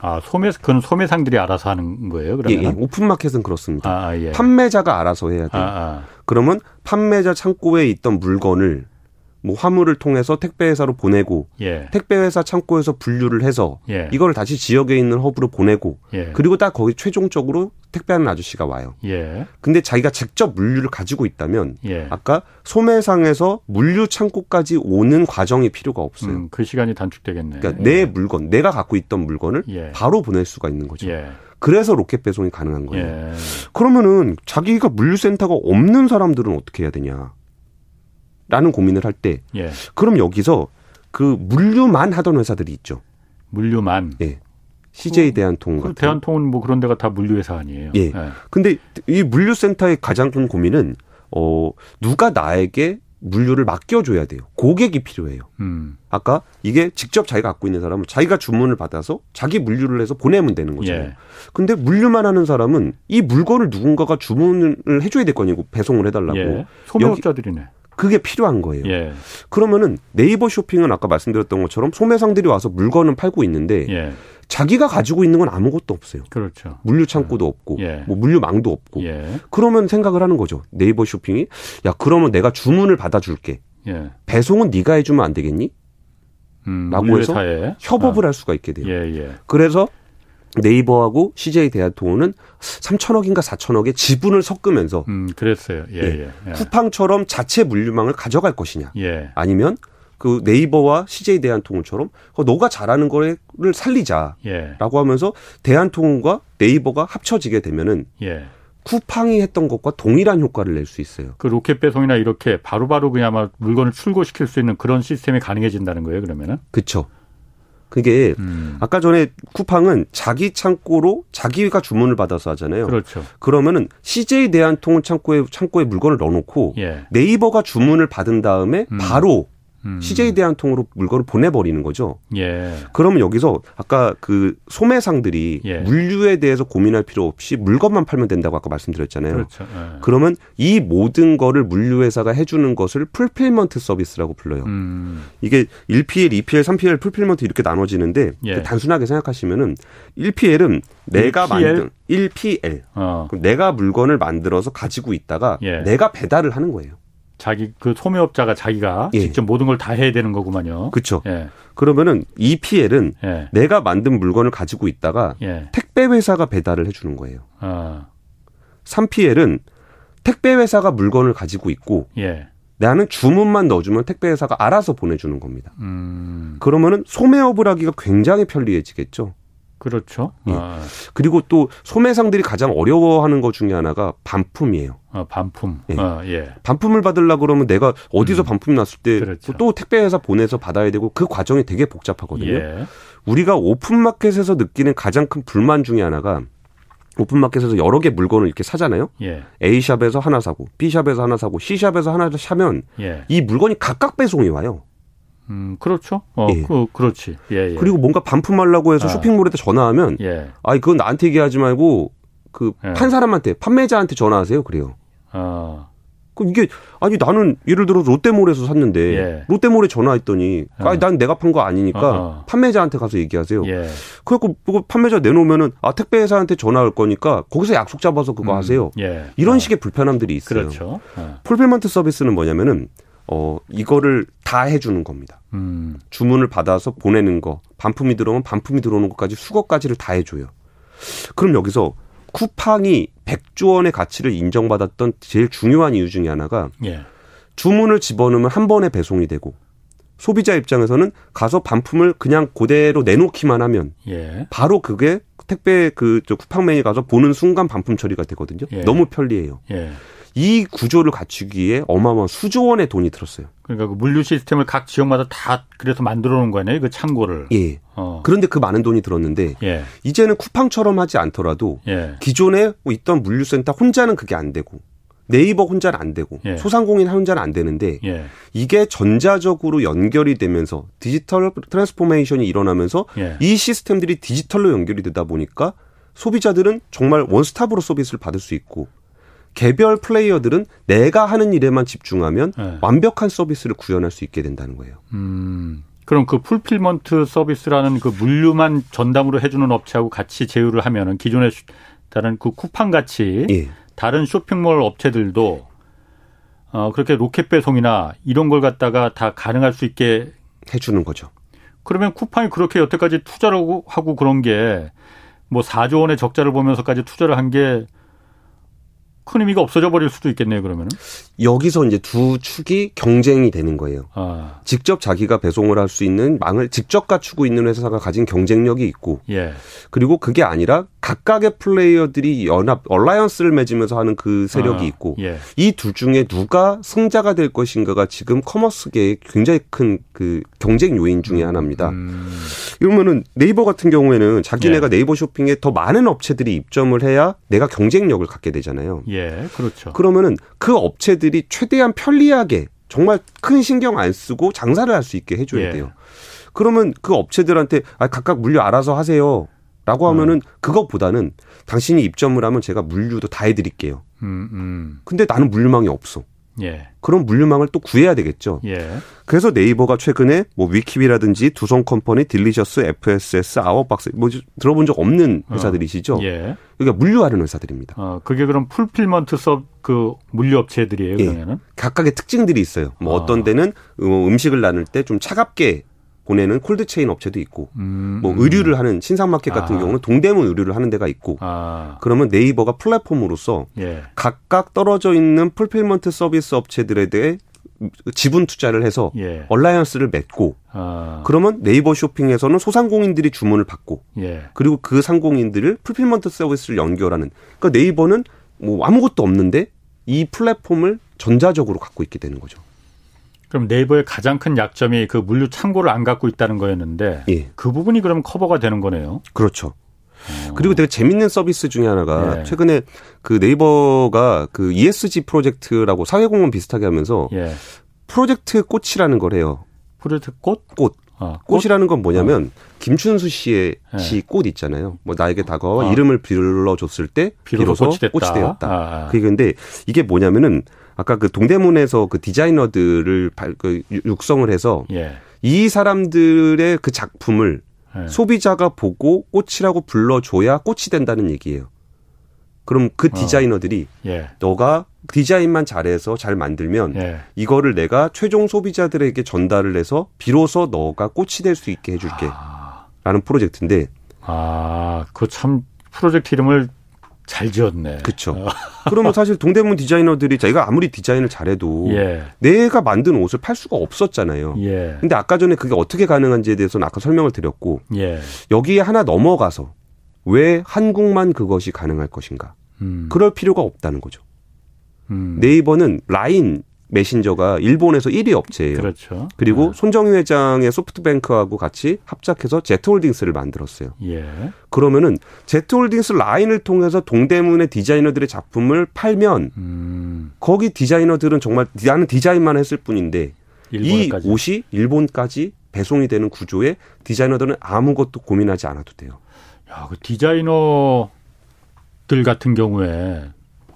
아, 소매, 그건 소매상들이 알아서 하는 거예요, 그러면? 예, 예. 오픈마켓은 그렇습니다. 아, 아, 예. 판매자가 알아서 해야 돼요. 아, 아. 그러면 판매자 창고에 있던 물건을 뭐 화물을 통해서 택배회사로 보내고 예. 택배회사 창고에서 분류를 해서 예. 이걸 다시 지역에 있는 허브로 보내고 예. 그리고 딱 거기 최종적으로 택배하는 아저씨가 와요. 예. 근데 자기가 직접 물류를 가지고 있다면 예. 아까 소매상에서 물류 창고까지 오는 과정이 필요가 없어요. 음, 그 시간이 단축되겠네. 그러니까 예. 내 물건, 내가 갖고 있던 물건을 예. 바로 보낼 수가 있는 거죠. 예. 그래서 로켓 배송이 가능한 거예요. 예. 그러면은 자기가 물류센터가 없는 사람들은 어떻게 해야 되냐 라는 고민을 할 때 예. 그럼 여기서 그 물류만 하던 회사들이 있죠. 물류만. 예. 씨제이대한통운 같은. 대한통운 뭐 그런 데가 다 물류회사 아니에요. 예. 예. 근데 이 물류센터의 가장 큰 고민은 어 누가 나에게 물류를 맡겨줘야 돼요. 고객이 필요해요. 음. 아까 이게 직접 자기가 갖고 있는 사람은 자기가 주문을 받아서 자기 물류를 해서 보내면 되는 거잖아요. 그런데 예. 물류만 하는 사람은 이 물건을 누군가가 주문을 해줘야 될 거 아니고 배송을 해달라고. 예. 소매업자들이네. 그게 필요한 거예요. 예. 그러면은 네이버 쇼핑은 아까 말씀드렸던 것처럼 소매상들이 와서 물건은 팔고 있는데 예. 자기가 가지고 있는 건 아무것도 없어요. 그렇죠. 물류 창고도 없고 예. 뭐 물류망도 없고. 예. 그러면 생각을 하는 거죠. 네이버 쇼핑이 야 그러면 내가 주문을 받아줄게. 예. 배송은 네가 해주면 안 되겠니? 음, 라고 물류사에. 해서 협업을 아. 할 수가 있게 돼요. 예, 예. 그래서 네이버하고 씨제이대한통운은 삼천억인가 사천억의 지분을 섞으면서 음, 그랬어요. 예, 예. 예. 쿠팡처럼 자체 물류망을 가져갈 것이냐 예. 아니면 그 네이버와 씨제이대한통운처럼 너가 잘하는 거를 살리자라고 예. 하면서 대한통운과 네이버가 합쳐지게 되면은 예. 쿠팡이 했던 것과 동일한 효과를 낼 수 있어요. 그 로켓 배송이나 이렇게 바로바로 그냥 물건을 출고시킬 수 있는 그런 시스템이 가능해진다는 거예요, 그러면은? 그렇죠. 그게 음. 아까 전에 쿠팡은 자기 창고로 자기가 주문을 받아서 하잖아요. 그렇죠. 그러면은 씨제이 대한통운 창고에 창고에 물건을 넣어놓고 예. 네이버가 주문을 받은 다음에 음. 바로 음. 씨제이 대한통운으로 물건을 보내버리는 거죠. 예. 그러면 여기서 아까 그 소매상들이 예. 물류에 대해서 고민할 필요 없이 물건만 팔면 된다고 아까 말씀드렸잖아요. 그렇죠. 예. 그러면 이 모든 거를 물류회사가 해주는 것을 풀필먼트 서비스라고 불러요. 음. 이게 일 피엘, 이 피엘, 삼 피엘, 풀필먼트 이렇게 나눠지는데 예. 단순하게 생각하시면은 일 피엘은 내가 만든 일 피엘 어. 그럼 내가 물건을 만들어서 가지고 있다가 예. 내가 배달을 하는 거예요. 자기 그 소매업자가 자기가 예. 직접 모든 걸 다 해야 되는 거구만요. 그렇죠. 예. 그러면은 이 피엘은 예. 내가 만든 물건을 가지고 있다가 예. 택배 회사가 배달을 해주는 거예요. 아. 삼 피엘은 택배 회사가 물건을 가지고 있고 예. 나는 주문만 넣어주면 택배 회사가 알아서 보내주는 겁니다. 음. 그러면은 소매업을 하기가 굉장히 편리해지겠죠. 그렇죠. 예. 아. 그리고 또 소매상들이 가장 어려워하는 것 중에 하나가 반품이에요. 아, 반품. 예. 아, 예. 반품을 받으려고 그러면 내가 어디서 음. 반품이 났을 때 또 그렇죠. 택배회사 보내서 받아야 되고 그 과정이 되게 복잡하거든요. 예. 우리가 오픈마켓에서 느끼는 가장 큰 불만 중에 하나가 오픈마켓에서 여러 개 물건을 이렇게 사잖아요. 예. A샵에서 하나 사고 B샵에서 하나 사고 C샵에서 하나 사면 예. 이 물건이 각각 배송이 와요. 음, 그렇죠. 어, 예. 그, 그렇지. 예, 예. 그리고 뭔가 반품하려고 해서 아. 쇼핑몰에다 전화하면, 예. 아니, 그건 나한테 얘기하지 말고, 그, 예. 판 사람한테, 판매자한테 전화하세요. 그래요. 아. 그, 이게, 아니, 나는, 예를 들어 롯데몰에서 샀는데, 예. 롯데몰에 전화했더니, 아. 아니, 난 내가 판 거 아니니까, 아. 판매자한테 가서 얘기하세요. 예. 그래갖고, 그거 판매자 내놓으면은, 아, 택배회사한테 전화할 거니까, 거기서 약속 잡아서 그거 음. 하세요. 예. 이런 아. 식의 불편함들이 있어요. 그렇죠. 아. 풀필먼트 서비스는 뭐냐면은, 어 이거를 다 해주는 겁니다. 음. 주문을 받아서 보내는 거, 반품이 들어오면 반품이 들어오는 것까지 수거까지를 다 해줘요. 그럼 여기서 쿠팡이 백조 원의 가치를 인정받았던 제일 중요한 이유 중에 하나가 예. 주문을 집어넣으면 한 번에 배송이 되고 소비자 입장에서는 가서 반품을 그냥 그대로 내놓기만 하면 예. 바로 그게 택배 그 저 쿠팡맨이 가서 보는 순간 반품 처리가 되거든요. 예. 너무 편리해요. 예. 이 구조를 갖추기에 어마어마한 수조 원의 돈이 들었어요. 그러니까 그 물류 시스템을 각 지역마다 다 그래서 만들어 놓은 거네요. 그 창고를. 예. 어. 그런데 그 많은 돈이 들었는데 예. 이제는 쿠팡처럼 하지 않더라도 예. 기존에 있던 물류센터 혼자는 그게 안 되고 네이버 혼자는 안 되고 예. 소상공인 혼자는 안 되는데 예. 이게 전자적으로 연결이 되면서 디지털 트랜스포메이션이 일어나면서 예. 이 시스템들이 디지털로 연결이 되다 보니까 소비자들은 정말 원스톱으로 서비스를 받을 수 있고 개별 플레이어들은 내가 하는 일에만 집중하면 네. 완벽한 서비스를 구현할 수 있게 된다는 거예요. 음, 그럼 그 풀필먼트 서비스라는 그 물류만 전담으로 해주는 업체하고 같이 제휴를 하면은 기존의 다른 그 쿠팡 같이 예. 다른 쇼핑몰 업체들도 어, 그렇게 로켓 배송이나 이런 걸 갖다가 다 가능할 수 있게 해주는 거죠. 그러면 쿠팡이 그렇게 여태까지 투자를 하고 그런 게 뭐 사조 원의 적자를 보면서까지 투자를 한 게 큰 의미가 없어져 버릴 수도 있겠네요, 그러면은. 여기서 이제 두 축이 경쟁이 되는 거예요. 아. 직접 자기가 배송을 할 수 있는 망을 직접 갖추고 있는 회사가 가진 경쟁력이 있고, 예. 그리고 그게 아니라 각각의 플레이어들이 연합, 얼라이언스를 맺으면서 하는 그 세력이 아. 있고, 예. 이 둘 중에 누가 승자가 될 것인가가 지금 커머스계의 굉장히 큰 그 경쟁 요인 중에 하나입니다. 음. 이러면은 네이버 같은 경우에는 자기네가 예. 네이버 쇼핑에 더 많은 업체들이 입점을 해야 내가 경쟁력을 갖게 되잖아요. 예. 예, 그렇죠. 그러면은 그 업체들이 최대한 편리하게 정말 큰 신경 안 쓰고 장사를 할 수 있게 해줘야 예. 돼요. 그러면 그 업체들한테 아, 각각 물류 알아서 하세요. 라고 하면은 음. 그것보다는 당신이 입점을 하면 제가 물류도 다 해드릴게요. 음, 음. 근데 나는 물류망이 없어. 예. 그럼 물류망을 또 구해야 되겠죠. 예. 그래서 네이버가 최근에 뭐 위키비라든지 두성 컴퍼니, 딜리셔스, 에프에스에스, 아워박스 뭐 들어본 적 없는 회사들이시죠. 어. 예. 그러니까 물류하는 회사들입니다. 어, 그게 그럼 풀필먼트 서브 그 물류업체들이에요. 그러면은 예. 각각의 특징들이 있어요. 뭐 어. 어떤 데는 음식을 나눌 때 좀 차갑게 보내는 콜드체인 업체도 있고, 음, 뭐 의류를 하는 신상마켓 같은 아. 경우는 동대문 의류를 하는 데가 있고, 아. 그러면 네이버가 플랫폼으로서 예. 각각 떨어져 있는 풀필먼트 서비스 업체들에 대해 지분 투자를 해서 예. 얼라이언스를 맺고, 아. 그러면 네이버 쇼핑에서는 소상공인들이 주문을 받고, 예. 그리고 그 상공인들을 풀필먼트 서비스를 연결하는, 그러니까 네이버는 뭐 아무것도 없는데 이 플랫폼을 전자적으로 갖고 있게 되는 거죠. 그럼 네이버의 가장 큰 약점이 그 물류 창고를 안 갖고 있다는 거였는데 예. 그 부분이 그럼 커버가 되는 거네요. 그렇죠. 어. 그리고 되게 재밌는 서비스 중에 하나가 예. 최근에 그 네이버가 그 이에스지 프로젝트라고 사회공헌 비슷하게 하면서 예. 프로젝트 꽃이라는 걸 해요. 프로젝트 꽃? 꽃. 아, 꽃? 꽃이라는 건 뭐냐면 어. 김춘수 씨의 예. 시 꽃 있잖아요. 뭐 나에게 다가와 아. 이름을 불러줬을 때 비로소, 비로소 꽃이 됐다. 꽃이 되었다. 아, 아. 그게 근데 이게 뭐냐면은 아까 그 동대문에서 그 디자이너들을 발, 그 육성을 해서 예. 이 사람들의 그 작품을 예. 소비자가 보고 꽃이라고 불러줘야 꽃이 된다는 얘기예요. 그럼 그 디자이너들이 어. 예. 너가 디자인만 잘해서 잘 만들면 예. 이거를 내가 최종 소비자들에게 전달을 해서 비로소 너가 꽃이 될 수 있게 해줄게 아. 라는 프로젝트인데. 아, 그거 참 프로젝트 이름을 잘 지었네. 그렇죠. 그러면 사실 동대문 디자이너들이 자기가 아무리 디자인을 잘해도 예. 내가 만든 옷을 팔 수가 없었잖아요. 예. 근데 아까 전에 그게 어떻게 가능한지에 대해서는 아까 설명을 드렸고 예. 여기에 하나 넘어가서 왜 한국만 그것이 가능할 것인가. 음. 그럴 필요가 없다는 거죠. 음. 네이버는 라인 메신저가 일본에서 일 위 업체예요. 그렇죠. 그리고 네. 손정희 회장의 소프트뱅크하고 같이 합작해서 제트홀딩스를 만들었어요. 예. 그러면은 제트홀딩스 라인을 통해서 동대문의 디자이너들의 작품을 팔면 음. 거기 디자이너들은 정말 나는 디자인만 했을 뿐인데 일본까지. 이 옷이 일본까지 배송이 되는 구조에 디자이너들은 아무것도 고민하지 않아도 돼요. 야, 그 디자이너들 같은 경우에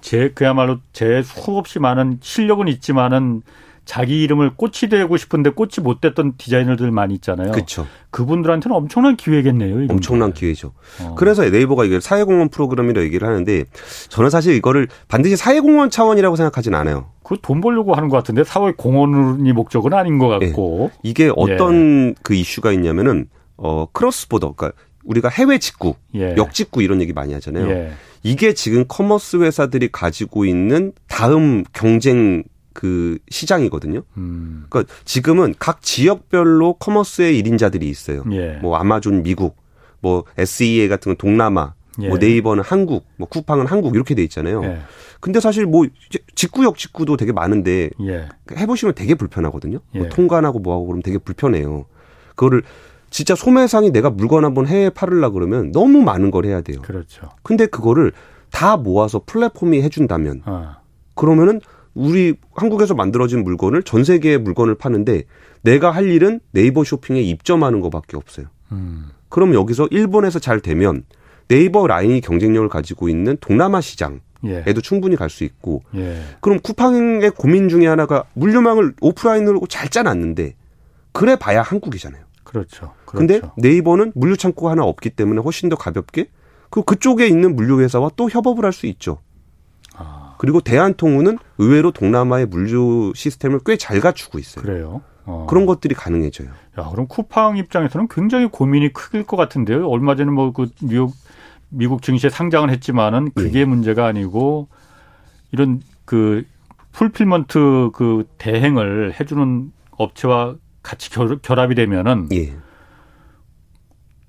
제 그야말로 제 수없이 많은 실력은 있지만은 자기 이름을 꽃이 되고 싶은데 꽃이 못 됐던 디자이너들 많이 있잖아요. 그렇죠. 그분들한테는 엄청난 기회겠네요. 이분들. 엄청난 기회죠. 어. 그래서 네이버가 이걸 사회공헌 프로그램이라고 얘기를 하는데 저는 사실 이거를 반드시 사회공헌 차원이라고 생각하진 않아요. 그 돈 벌려고 하는 것 같은데 사회공헌이 목적은 아닌 것 같고. 네. 이게 어떤 예. 그 이슈가 있냐면은 어, 크로스보더, 그러니까 우리가 해외 직구, 예. 역직구 이런 얘기 많이 하잖아요. 예. 이게 지금 커머스 회사들이 가지고 있는 다음 경쟁 그 시장이거든요. 음. 그러니까 지금은 각 지역별로 커머스의 일인자들이 있어요. 예. 뭐 아마존 미국, 뭐 에스이에이 같은 건 동남아, 예. 뭐 네이버는 한국, 뭐 쿠팡은 한국 이렇게 돼 있잖아요. 예. 근데 사실 뭐 직구 역직구도 되게 많은데 예. 해보시면 되게 불편하거든요. 예. 뭐 통관하고 뭐하고 그러면 되게 불편해요. 그거를 진짜 소매상이 내가 물건 한번 해외에 팔으려고 그러면 너무 많은 걸 해야 돼요. 그렇죠. 근데 그거를 다 모아서 플랫폼이 해준다면, 어. 그러면은 우리 한국에서 만들어진 물건을 전 세계의 물건을 파는데 내가 할 일은 네이버 쇼핑에 입점하는 것밖에 없어요. 음. 그럼 여기서 일본에서 잘 되면 네이버 라인이 경쟁력을 가지고 있는 동남아 시장, 예. 애도 충분히 갈 수 있고, 예. 그럼 쿠팡의 고민 중에 하나가 물류망을 오프라인으로 잘 짜놨는데 그래 봐야 한국이잖아요. 그렇죠. 그런데 그렇죠. 네이버는 물류 창고가 하나 없기 때문에 훨씬 더 가볍게 그 그쪽에 있는 물류 회사와 또 협업을 할 수 있죠. 아. 그리고 대한통운은 의외로 동남아의 물류 시스템을 꽤 잘 갖추고 있어요. 그래요. 어. 그런 것들이 가능해져요. 야, 그럼 쿠팡 입장에서는 굉장히 고민이 클 것 같은데요. 얼마 전에 뭐 그 뉴욕 미국 증시에 상장은 했지만은 그게 네. 문제가 아니고 이런 그 풀필먼트 그 대행을 해주는 업체와 같이 결, 결합이 되면은 예.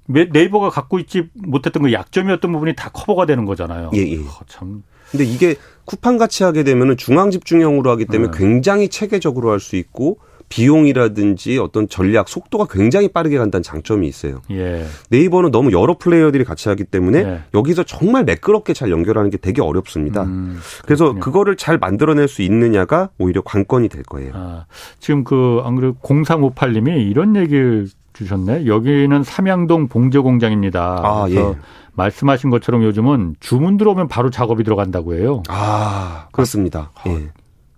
네이버가 갖고 있지 못했던 그 약점이었던 부분이 다 커버가 되는 거잖아요. 예, 예. 아, 참. 근데 이게 쿠팡 같이 하게 되면은 중앙 집중형으로 하기 때문에 네. 굉장히 체계적으로 할 수 있고 비용이라든지 어떤 전략 속도가 굉장히 빠르게 간다는 장점이 있어요. 예. 네이버는 너무 여러 플레이어들이 같이 하기 때문에 예. 여기서 정말 매끄럽게 잘 연결하는 게 되게 어렵습니다. 음, 그래서 그거를 잘 만들어낼 수 있느냐가 오히려 관건이 될 거예요. 아, 지금 그 안 그래도 공삼오팔 님이 이런 얘기를 주셨네. 여기는 삼양동 봉제 공장입니다. 아, 예. 말씀하신 것처럼 요즘은 주문 들어오면 바로 작업이 들어간다고 해요. 아, 그렇습니다. 아, 예.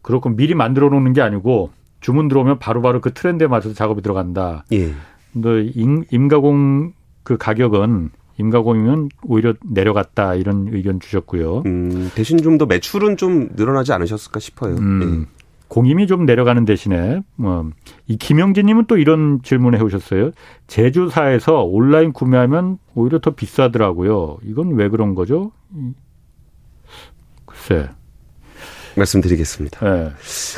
그렇고 미리 만들어 놓는 게 아니고 주문 들어오면 바로바로 그 트렌드에 맞춰서 작업이 들어간다. 예. 근데 임, 임가공 그 가격은 임가공이면 오히려 내려갔다 이런 의견 주셨고요. 음, 대신 좀 더 매출은 좀 늘어나지 않으셨을까 싶어요. 음, 예. 공임이 좀 내려가는 대신에 음, 이 김영진님은 또 이런 질문을 해오셨어요. 제조사에서 온라인 구매하면 오히려 더 비싸더라고요. 이건 왜 그런 거죠? 글쎄. 말씀드리겠습니다. 예.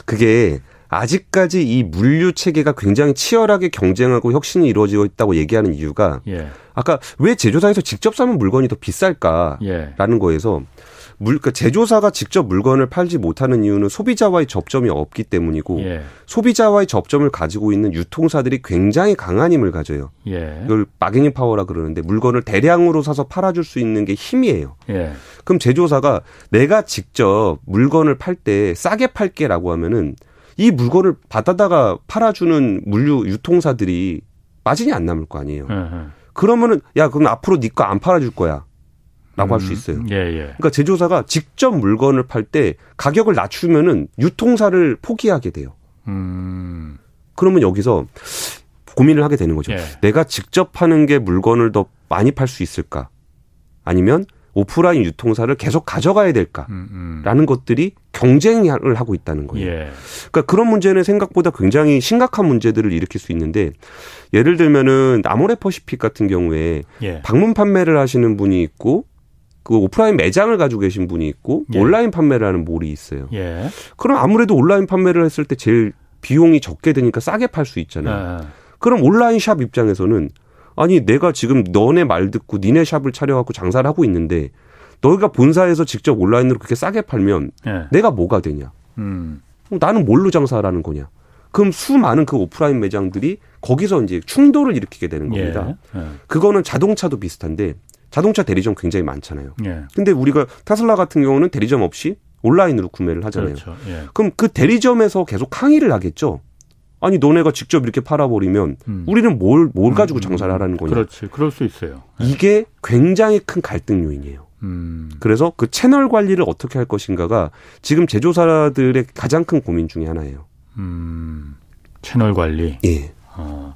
그게 아직까지 이 물류 체계가 굉장히 치열하게 경쟁하고 혁신이 이루어지고 있다고 얘기하는 이유가 예. 아까 왜 제조사에서 직접 사면 물건이 더 비쌀까라는 예. 거에서 물, 그러니까 제조사가 직접 물건을 팔지 못하는 이유는 소비자와의 접점이 없기 때문이고 예. 소비자와의 접점을 가지고 있는 유통사들이 굉장히 강한 힘을 가져요. 예. 이걸 바게닝 파워라 그러는데 물건을 대량으로 사서 팔아줄 수 있는 게 힘이에요. 예. 그럼 제조사가 내가 직접 물건을 팔 때 싸게 팔게라고 하면은 이 물건을 받아다가 팔아주는 물류 유통사들이 마진이 안 남을 거 아니에요. 으흠. 그러면은 야 그럼 앞으로 네 거 안 팔아줄 거야 라고 음. 할 수 있어요. 예, 예. 그러니까 제조사가 직접 물건을 팔 때 가격을 낮추면은 유통사를 포기하게 돼요. 음. 그러면 여기서 고민을 하게 되는 거죠. 예. 내가 직접 파는 게 물건을 더 많이 팔 수 있을까? 아니면 오프라인 유통사를 계속 가져가야 될까라는 음, 음. 것들이 경쟁을 하고 있다는 거예요. 예. 그러니까 그런 문제는 생각보다 굉장히 심각한 문제들을 일으킬 수 있는데 예를 들면은 아모레퍼시픽 같은 경우에 예. 방문 판매를 하시는 분이 있고 그 오프라인 매장을 가지고 계신 분이 있고 예. 온라인 판매를 하는 몰이 있어요. 예. 그럼 아무래도 온라인 판매를 했을 때 제일 비용이 적게 드니까 싸게 팔 수 있잖아요. 아. 그럼 온라인 샵 입장에서는 아니 내가 지금 너네 말 듣고 니네 샵을 차려갖고 장사를 하고 있는데 너희가 본사에서 직접 온라인으로 그렇게 싸게 팔면 예. 내가 뭐가 되냐. 음. 그럼 나는 뭘로 장사하라는 거냐. 그럼 수많은 그 오프라인 매장들이 거기서 이제 충돌을 일으키게 되는 겁니다. 예. 예. 그거는 자동차도 비슷한데 자동차 대리점 굉장히 많잖아요. 예. 근데 우리가 테슬라 같은 경우는 대리점 없이 온라인으로 구매를 하잖아요. 그렇죠. 예. 그럼 그 대리점에서 계속 항의를 하겠죠. 아니 너네가 직접 이렇게 팔아버리면 음. 우리는 뭘, 뭘 가지고 장사를 하라는 거냐. 그렇지. 그럴 수 있어요. 이게 굉장히 큰 갈등 요인이에요. 음. 그래서 그 채널 관리를 어떻게 할 것인가가 지금 제조사들의 가장 큰 고민 중에 하나예요. 음. 채널 관리. 예. 아.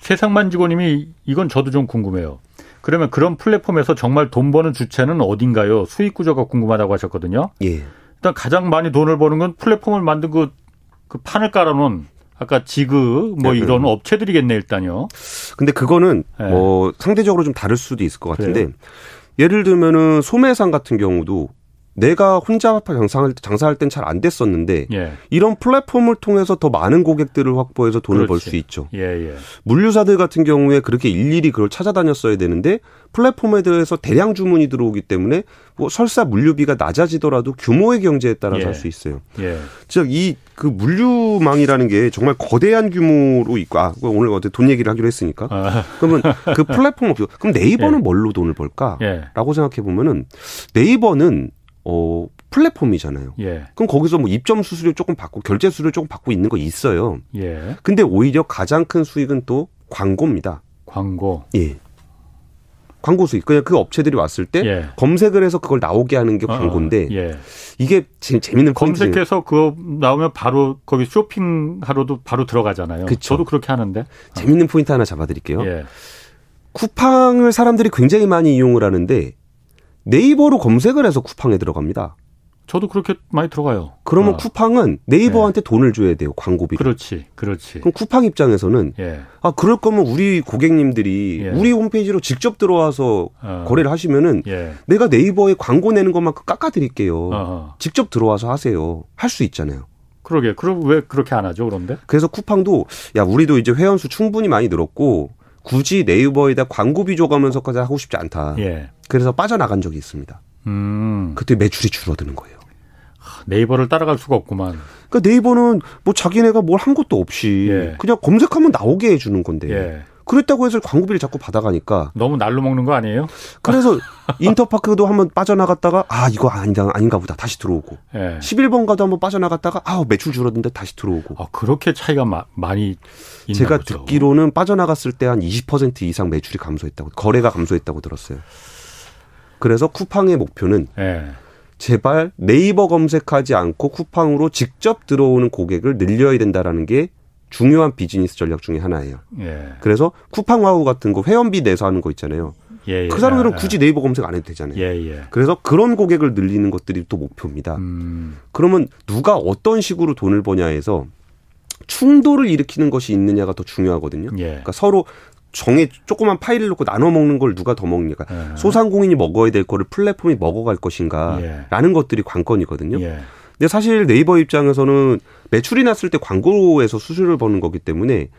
세상만지고님이 이건 저도 좀 궁금해요. 그러면 그런 플랫폼에서 정말 돈 버는 주체는 어딘가요? 수익 구조가 궁금하다고 하셨거든요. 예. 일단 가장 많이 돈을 버는 건 플랫폼을 만든 그, 그 판을 깔아놓은 아까 지그 뭐 네, 이런 네. 업체들이겠네 일단요. 근데 그거는 네. 뭐 상대적으로 좀 다를 수도 있을 것 같은데 그래요? 예를 들면은 소매상 같은 경우도 내가 혼자 장사할, 장사할 땐 잘 안 됐었는데 예. 이런 플랫폼을 통해서 더 많은 고객들을 확보해서 돈을 벌 수 있죠. 예, 예. 물류사들 같은 경우에 그렇게 일일이 그걸 찾아다녔어야 되는데 플랫폼에 대해서 대량 주문이 들어오기 때문에 뭐 설사 물류비가 낮아지더라도 규모의 경제에 따라서 할 수 예. 있어요. 예. 즉 이 그 물류망이라는 게 정말 거대한 규모로 있고 아, 오늘 어제 돈 얘기를 하기로 했으니까 아. 그러면 그 플랫폼 없죠. 그럼 네이버는 예. 뭘로 돈을 벌까라고 예. 생각해 보면은 네이버는 어, 플랫폼이잖아요. 예. 그럼 거기서 뭐 입점 수수료 조금 받고 결제 수수료 조금 받고 있는 거 있어요. 예. 근데 오히려 가장 큰 수익은 또 광고입니다. 광고. 예. 광고 수익. 그냥 그 업체들이 왔을 때 예. 검색을 해서 그걸 나오게 하는 게 광고인데 어, 예. 이게 제, 재밌는 포인트예요. 검색해서 그거 나오면 바로 거기 쇼핑하러도 바로 들어가잖아요. 그쵸. 저도 그렇게 하는데. 재밌는 포인트 하나 잡아드릴게요. 예. 쿠팡을 사람들이 굉장히 많이 이용을 하는데 네이버로 검색을 해서 쿠팡에 들어갑니다. 저도 그렇게 많이 들어가요. 그러면 아. 쿠팡은 네이버한테 예. 돈을 줘야 돼요. 광고비. 그렇지. 그렇지. 그럼 쿠팡 입장에서는 예. 아 그럴 거면 우리 고객님들이 예. 우리 홈페이지로 직접 들어와서 어. 거래를 하시면은 예. 내가 네이버에 광고 내는 것만큼 깎아드릴게요. 어허. 직접 들어와서 하세요. 할 수 있잖아요. 그러게. 그럼 왜 그렇게 안 하죠? 그런데? 그래서 쿠팡도 야 우리도 이제 회원수 충분히 많이 늘었고 굳이 네이버에다 광고비 줘가면서까지 하고 싶지 않다. 예. 그래서 빠져나간 적이 있습니다. 음. 그때 매출이 줄어드는 거예요. 네이버를 따라갈 수가 없구만. 그러니까 네이버는 뭐 자기네가 뭘 한 것도 없이 예. 그냥 검색하면 나오게 해주는 건데 예. 그랬다고 해서 광고비를 자꾸 받아가니까 너무 날로 먹는 거 아니에요? 그래서 인터파크도 한번 빠져나갔다가 아 이거 아니다, 아닌가 보다 다시 들어오고 예. 십일 번가도 한번 빠져나갔다가 아 매출 줄었는데 다시 들어오고 아, 그렇게 차이가 마, 많이 있나 제가 보죠. 듣기로는 빠져나갔을 때 한 이십 퍼센트 이상 매출이 감소했다고 거래가 감소했다고 들었어요. 그래서 쿠팡의 목표는 예. 제발 네이버 검색하지 않고 쿠팡으로 직접 들어오는 고객을 늘려야 된다라는 게 중요한 비즈니스 전략 중에 하나예요. 예. 그래서 쿠팡와우 같은 거 회원비 내서 하는 거 있잖아요. 예, 예. 그 사람들은 아, 굳이 네이버 검색 안 해도 되잖아요. 예, 예. 그래서 그런 고객을 늘리는 것들이 또 목표입니다. 음. 그러면 누가 어떤 식으로 돈을 버냐 해서 충돌을 일으키는 것이 있느냐가 더 중요하거든요. 예. 그러니까 서로 정에 조그만 파일을 놓고 나눠 먹는 걸 누가 더 먹느냐. 예. 소상공인이 먹어야 될 거를 플랫폼이 먹어갈 것인가라는 예. 것들이 관건이거든요. 예. 근데 사실 네이버 입장에서는 매출이 났을 때 광고에서 수수료를 버는 거기 때문에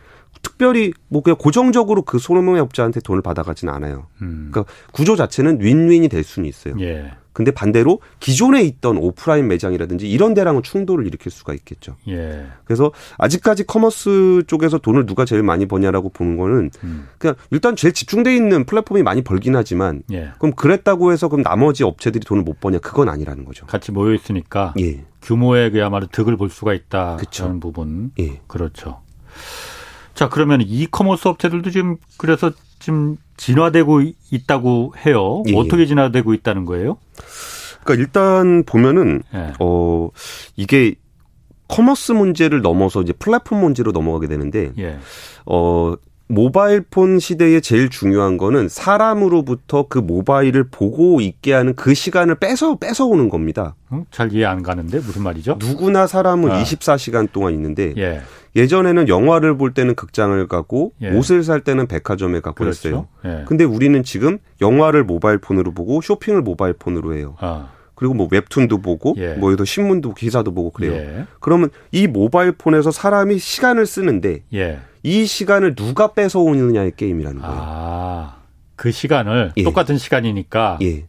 특별히 뭐 그냥 고정적으로 그 소매업자한테 돈을 받아가진 않아요. 음. 그러니까 구조 자체는 윈윈이 될 수는 있어요. 예. 근데 반대로 기존에 있던 오프라인 매장이라든지 이런 데랑은 충돌을 일으킬 수가 있겠죠. 예. 그래서 아직까지 커머스 쪽에서 돈을 누가 제일 많이 버냐라고 보는 거는 음. 그냥 일단 제일 집중돼 있는 플랫폼이 많이 벌긴 하지만 예. 그럼 그랬다고 해서 그럼 나머지 업체들이 돈을 못 버냐 그건 아니라는 거죠. 같이 모여 있으니까 예. 규모에 그야말로 득을 볼 수가 있다. 그런 부분. 예. 그렇죠. 자 그러면 이커머스 업체들도 지금 그래서 지금 진화되고 있다고 해요. 예. 어떻게 진화되고 있다는 거예요? 그러니까 일단 보면은 예. 어 이게 커머스 문제를 넘어서 이제 플랫폼 문제로 넘어가게 되는데 예. 어 모바일폰 시대에 제일 중요한 거는 사람으로부터 그 모바일을 보고 있게 하는 그 시간을 뺏어 뺏어오는 겁니다. 응? 잘 이해 안 가는데 무슨 말이죠? 누구나 사람은 아. 이십사 시간 동안 있는데 예. 예전에는 영화를 볼 때는 극장을 가고 예. 옷을 살 때는 백화점에 가고 그렇죠. 했어요. 예. 근데 우리는 지금 영화를 모바일폰으로 보고 쇼핑을 모바일폰으로 해요. 아. 그리고 뭐 웹툰도 보고 예. 뭐 이런 신문도 기사도 보고 그래요. 예. 그러면 이 모바일폰에서 사람이 시간을 쓰는데 예. 이 시간을 누가 뺏어오느냐의 게임이라는 거예요. 아, 그 시간을 예. 똑같은 시간이니까. 예.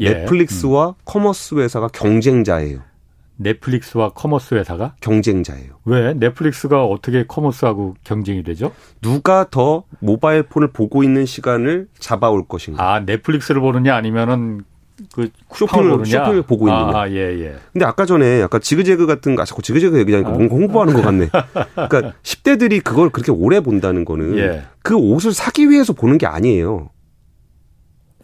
예. 넷플릭스와 음. 커머스 회사가 경쟁자예요. 넷플릭스와 커머스 회사가? 경쟁자예요. 왜? 넷플릭스가 어떻게 커머스하고 경쟁이 되죠? 누가 더 모바일폰을 보고 있는 시간을 잡아올 것인가. 아, 넷플릭스를 보느냐 아니면은 그 쇼핑을, 쇼핑을 보고 있느냐. 아, 예, 예. 근데 아까 전에 약간 지그재그 같은 거, 자꾸 지그재그 얘기하니까 아, 뭔가 홍보하는 아, 것 같네. 그러니까 십 대들이 그걸 그렇게 오래 본다는 거는 예. 그 옷을 사기 위해서 보는 게 아니에요.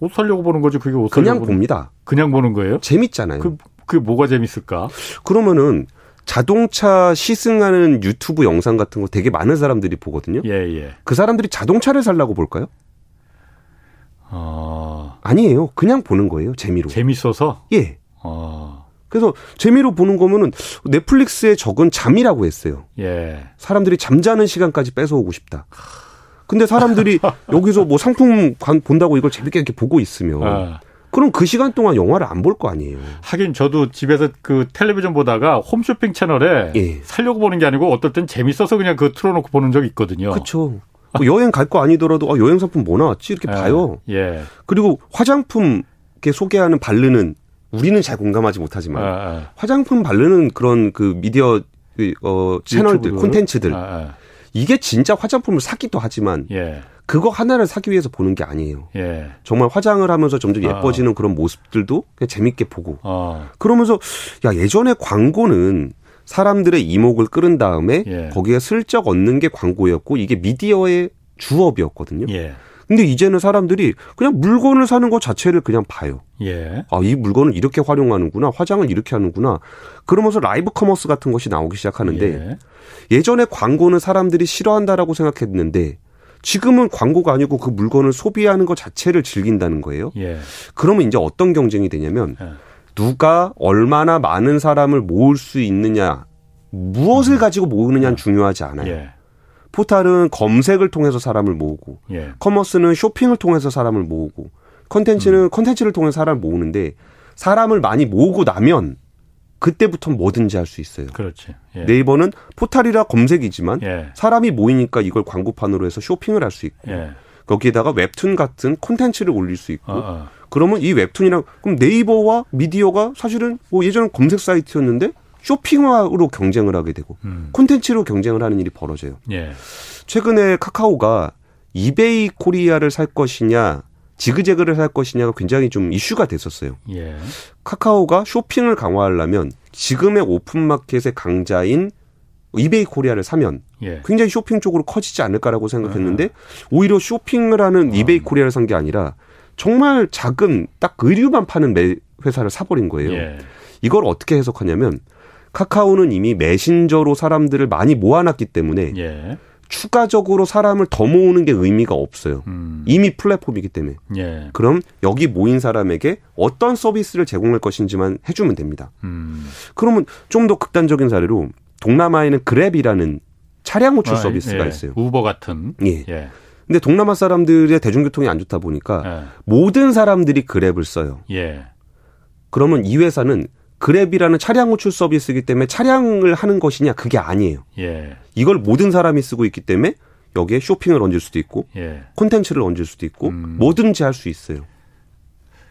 옷 사려고 보는 거지 그게 옷 그냥 사려고 봅니다. 그냥 보는 거예요? 재밌잖아요. 그, 그게 뭐가 재밌을까? 그러면은 자동차 시승하는 유튜브 영상 같은 거 되게 많은 사람들이 보거든요. 예, 예. 그 사람들이 자동차를 살려고 볼까요? 어... 아니에요. 그냥 보는 거예요. 재미로. 재밌어서? 예. 어... 그래서 재미로 보는 거면은 넷플릭스의 적은 잠이라고 했어요. 예. 사람들이 잠자는 시간까지 뺏어오고 싶다. 근데 사람들이 여기서 뭐 상품 본다고 이걸 재밌게 이렇게 보고 있으면 아. 그럼 그 시간 동안 영화를 안 볼 거 아니에요. 하긴 저도 집에서 그 텔레비전 보다가 홈쇼핑 채널에 예. 살려고 보는 게 아니고 어떨 땐 재밌어서 그냥 그 틀어놓고 보는 적이 있거든요. 그렇죠. 뭐 여행 갈 거 아니더라도 아, 여행 상품 뭐 나왔지? 이렇게 예, 봐요. 예. 그리고 화장품 이렇게 소개하는 바르는 우리는 잘 공감하지 못하지만 아, 아. 화장품 바르는 그런 그 미디어 어, 채널들, 콘텐츠들 아, 아. 이게 진짜 화장품을 사기도 하지만 예. 그거 하나를 사기 위해서 보는 게 아니에요. 예. 정말 화장을 하면서 점점 예뻐지는 아. 그런 모습들도 그냥 재밌게 보고 아. 그러면서 야 예전에 광고는 사람들의 이목을 끌은 다음에 예. 거기에 슬쩍 얻는 게 광고였고 이게 미디어의 주업이었거든요. 예. 근데 이제는 사람들이 그냥 물건을 사는 것 자체를 그냥 봐요. 예. 아, 이 물건을 이렇게 활용하는구나. 화장을 이렇게 하는구나. 그러면서 라이브 커머스 같은 것이 나오기 시작하는데 예. 예전에 광고는 사람들이 싫어한다라고 생각했는데 지금은 광고가 아니고 그 물건을 소비하는 것 자체를 즐긴다는 거예요. 예. 그러면 이제 어떤 경쟁이 되냐면 예. 누가 얼마나 많은 사람을 모을 수 있느냐, 무엇을 음. 가지고 모으느냐는 중요하지 않아요. 예. 포털은 검색을 통해서 사람을 모으고 예. 커머스는 쇼핑을 통해서 사람을 모으고 컨텐츠는 컨텐츠를 음. 통해서 사람을 모으는데 사람을 많이 모으고 나면 그때부터 뭐든지 할 수 있어요. 그렇지. 예. 네이버는 포털이라 검색이지만 예. 사람이 모이니까 이걸 광고판으로 해서 쇼핑을 할 수 있고 예. 거기에다가 웹툰 같은 콘텐츠를 올릴 수 있고 어, 어. 그러면 이 웹툰이랑 그럼 네이버와 미디어가 사실은 뭐 예전엔 검색 사이트였는데 쇼핑화로 경쟁을 하게 되고 음. 콘텐츠로 경쟁을 하는 일이 벌어져요. 예. 최근에 카카오가 이베이 코리아를 살 것이냐 지그재그를 살 것이냐가 굉장히 좀 이슈가 됐었어요. 예. 카카오가 쇼핑을 강화하려면 지금의 오픈마켓의 강자인 이베이 코리아를 사면 예. 굉장히 쇼핑 쪽으로 커지지 않을까라고 생각했는데 음. 오히려 쇼핑을 하는 이베이 음. 코리아를 산 게 아니라 정말 작은 딱 의류만 파는 매, 회사를 사버린 거예요. 예. 이걸 어떻게 해석하냐면 카카오는 이미 메신저로 사람들을 많이 모아놨기 때문에 예. 추가적으로 사람을 더 모으는 게 의미가 없어요. 음. 이미 플랫폼이기 때문에. 예. 그럼 여기 모인 사람에게 어떤 서비스를 제공할 것인지만 해주면 됩니다. 음. 그러면 좀 더 극단적인 사례로 동남아에는 그랩이라는 차량 호출 아, 서비스가 예. 있어요. 우버 같은. 예. 예. 근데 동남아 사람들의 대중교통이 안 좋다 보니까 예. 모든 사람들이 그랩을 써요. 예. 그러면 이 회사는 그랩이라는 차량 호출 서비스이기 때문에 차량을 하는 것이냐 그게 아니에요. 예. 이걸 모든 사람이 쓰고 있기 때문에 여기에 쇼핑을 얹을 수도 있고 예. 콘텐츠를 얹을 수도 있고 음. 뭐든지 할 수 있어요.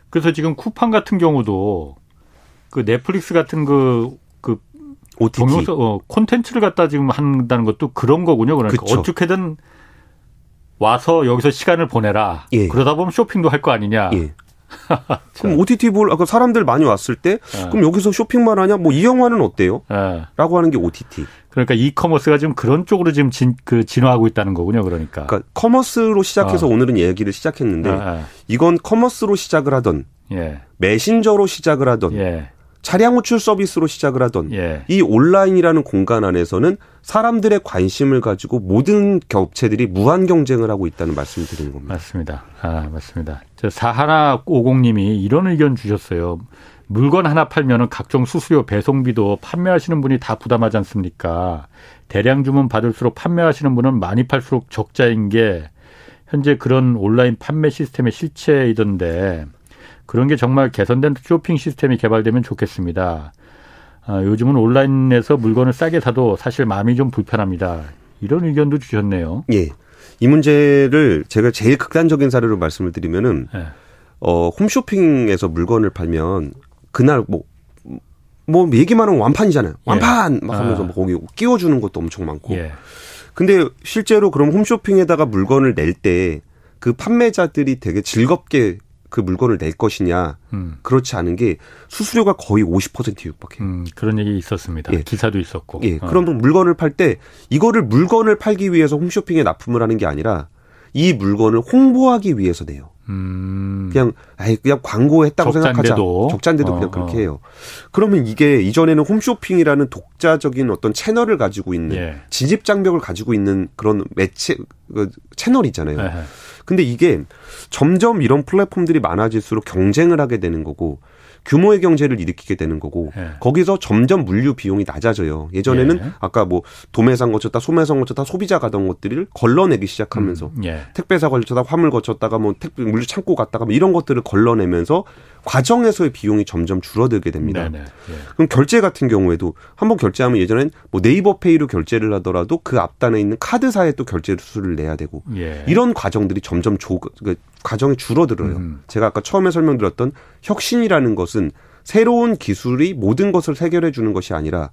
그래서 지금 쿠팡 같은 경우도 그 넷플릭스 같은 그, 그 오티티 동영상, 어, 콘텐츠를 갖다 지금 한다는 것도 그런 거군요. 그러니까 그쵸. 어떻게든 와서 여기서 시간을 보내라. 예. 그러다 보면 쇼핑도 할 거 아니냐. 예. 그럼 오티티 볼 아까 사람들 많이 왔을 때 예. 그럼 여기서 쇼핑만 하냐? 뭐 이 영화는 어때요? 예. 라고 하는 게 오티티. 그러니까 이커머스가 지금 그런 쪽으로 지금 진, 그 진화하고 있다는 거군요. 그러니까. 그러니까 커머스로 시작해서 어. 오늘은 얘기를 시작했는데 예. 이건 커머스로 시작을 하던 예. 메신저로 시작을 하던 예. 차량 호출 서비스로 시작을 하던 예. 이 온라인이라는 공간 안에서는 사람들의 관심을 가지고 모든 업체들이 무한 경쟁을 하고 있다는 말씀을 드리는 겁니다. 맞습니다. 아, 맞습니다. 저 사천백오십님이 이런 의견 주셨어요. 물건 하나 팔면은 각종 수수료, 배송비도 판매하시는 분이 다 부담하지 않습니까? 대량 주문 받을수록 판매하시는 분은 많이 팔수록 적자인 게 현재 그런 온라인 판매 시스템의 실체이던데 그런 게 정말 개선된 쇼핑 시스템이 개발되면 좋겠습니다. 아, 요즘은 온라인에서 물건을 싸게 사도 사실 마음이 좀 불편합니다. 이런 의견도 주셨네요. 예, 이 문제를 제가 제일 극단적인 사례로 말씀을 드리면은 예. 어, 홈쇼핑에서 물건을 팔면 그날 뭐, 뭐 얘기만 하면 완판이잖아요. 완판 예. 막 하면서 아. 뭐 거기 끼워주는 것도 엄청 많고. 예. 근데 실제로 그럼 홈쇼핑에다가 물건을 낼 때 그 판매자들이 되게 즐겁게 그 물건을 낼 것이냐 음. 그렇지 않은 게 수수료가 거의 오십 퍼센트에 육박해요. 음, 그런 얘기 있었습니다. 예. 기사도 있었고. 예. 어. 그럼 물건을 팔 때 이거를 물건을 팔기 위해서 홈쇼핑에 납품을 하는 게 아니라 이 물건을 홍보하기 위해서 내요. 음. 그냥 아이 그냥 광고했다고 생각하자. 적자인데도 그냥 어, 그렇게 어. 해요. 그러면 이게 이전에는 홈쇼핑이라는 독자적인 어떤 채널을 가지고 있는 예. 진입 장벽을 가지고 있는 그런 매체 채널이잖아요. 에헤. 근데 이게 점점 이런 플랫폼들이 많아질수록 경쟁을 하게 되는 거고 규모의 경제를 일으키게 되는 거고 예. 거기서 점점 물류 비용이 낮아져요. 예전에는 예. 아까 뭐 도매상 거쳤다 소매상 거쳤다 소비자 가던 것들을 걸러내기 시작하면서 음, 예. 택배사 거쳤다 화물 거쳤다가 뭐 택배 물류 창고 갔다가 뭐 이런 것들을 걸러내면서 과정에서의 비용이 점점 줄어들게 됩니다. 예. 그럼 결제 같은 경우에도 한번 결제하면 예전엔 뭐 네이버페이로 결제를 하더라도 그 앞단에 있는 카드사에 또 결제 수수료를 내야 되고 예. 이런 과정들이 점점 조, 그러니까 과정이 줄어들어요. 음. 제가 아까 처음에 설명드렸던 혁신이라는 것은 새로운 기술이 모든 것을 해결해 주는 것이 아니라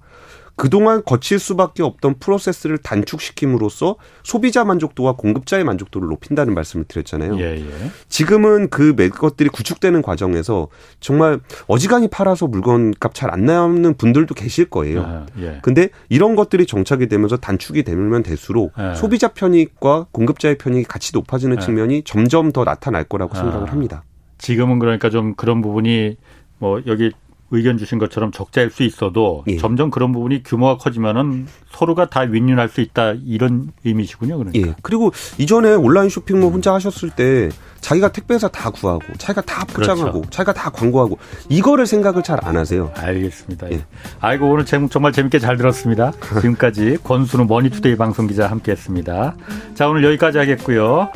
그동안 거칠 수밖에 없던 프로세스를 단축시킴으로써 소비자 만족도와 공급자의 만족도를 높인다는 말씀을 드렸잖아요. 예, 예. 지금은 그 것들이 구축되는 과정에서 정말 어지간히 팔아서 물건값 잘 안 남는 분들도 계실 거예요. 그런데 아, 예. 이런 것들이 정착이 되면서 단축이 되면 될수록 아, 소비자 편익과 공급자의 편익이 같이 높아지는 아, 측면이 점점 더 나타날 거라고 아, 생각을 합니다. 지금은 그러니까 좀 그런 부분이 뭐 여기 의견 주신 것처럼 적자일 수 있어도 예. 점점 그런 부분이 규모가 커지면은 서로가 다 윈윈할 수 있다 이런 의미시군요. 그러니까. 예. 그리고 이전에 온라인 쇼핑몰 혼자 하셨을 때 자기가 택배사 다 구하고 자기가 다 포장하고 그렇죠. 자기가 다 광고하고 이거를 생각을 잘 안 하세요. 알겠습니다. 예. 아이고 오늘 제목 정말 재밌게 잘 들었습니다. 지금까지 권순우 머니투데이 방송기자 함께했습니다. 자 오늘 여기까지 하겠고요.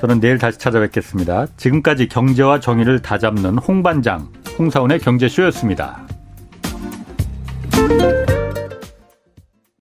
저는 내일 다시 찾아뵙겠습니다. 지금까지 경제와 정의를 다잡는 홍반장, 홍사훈의 경제쇼였습니다.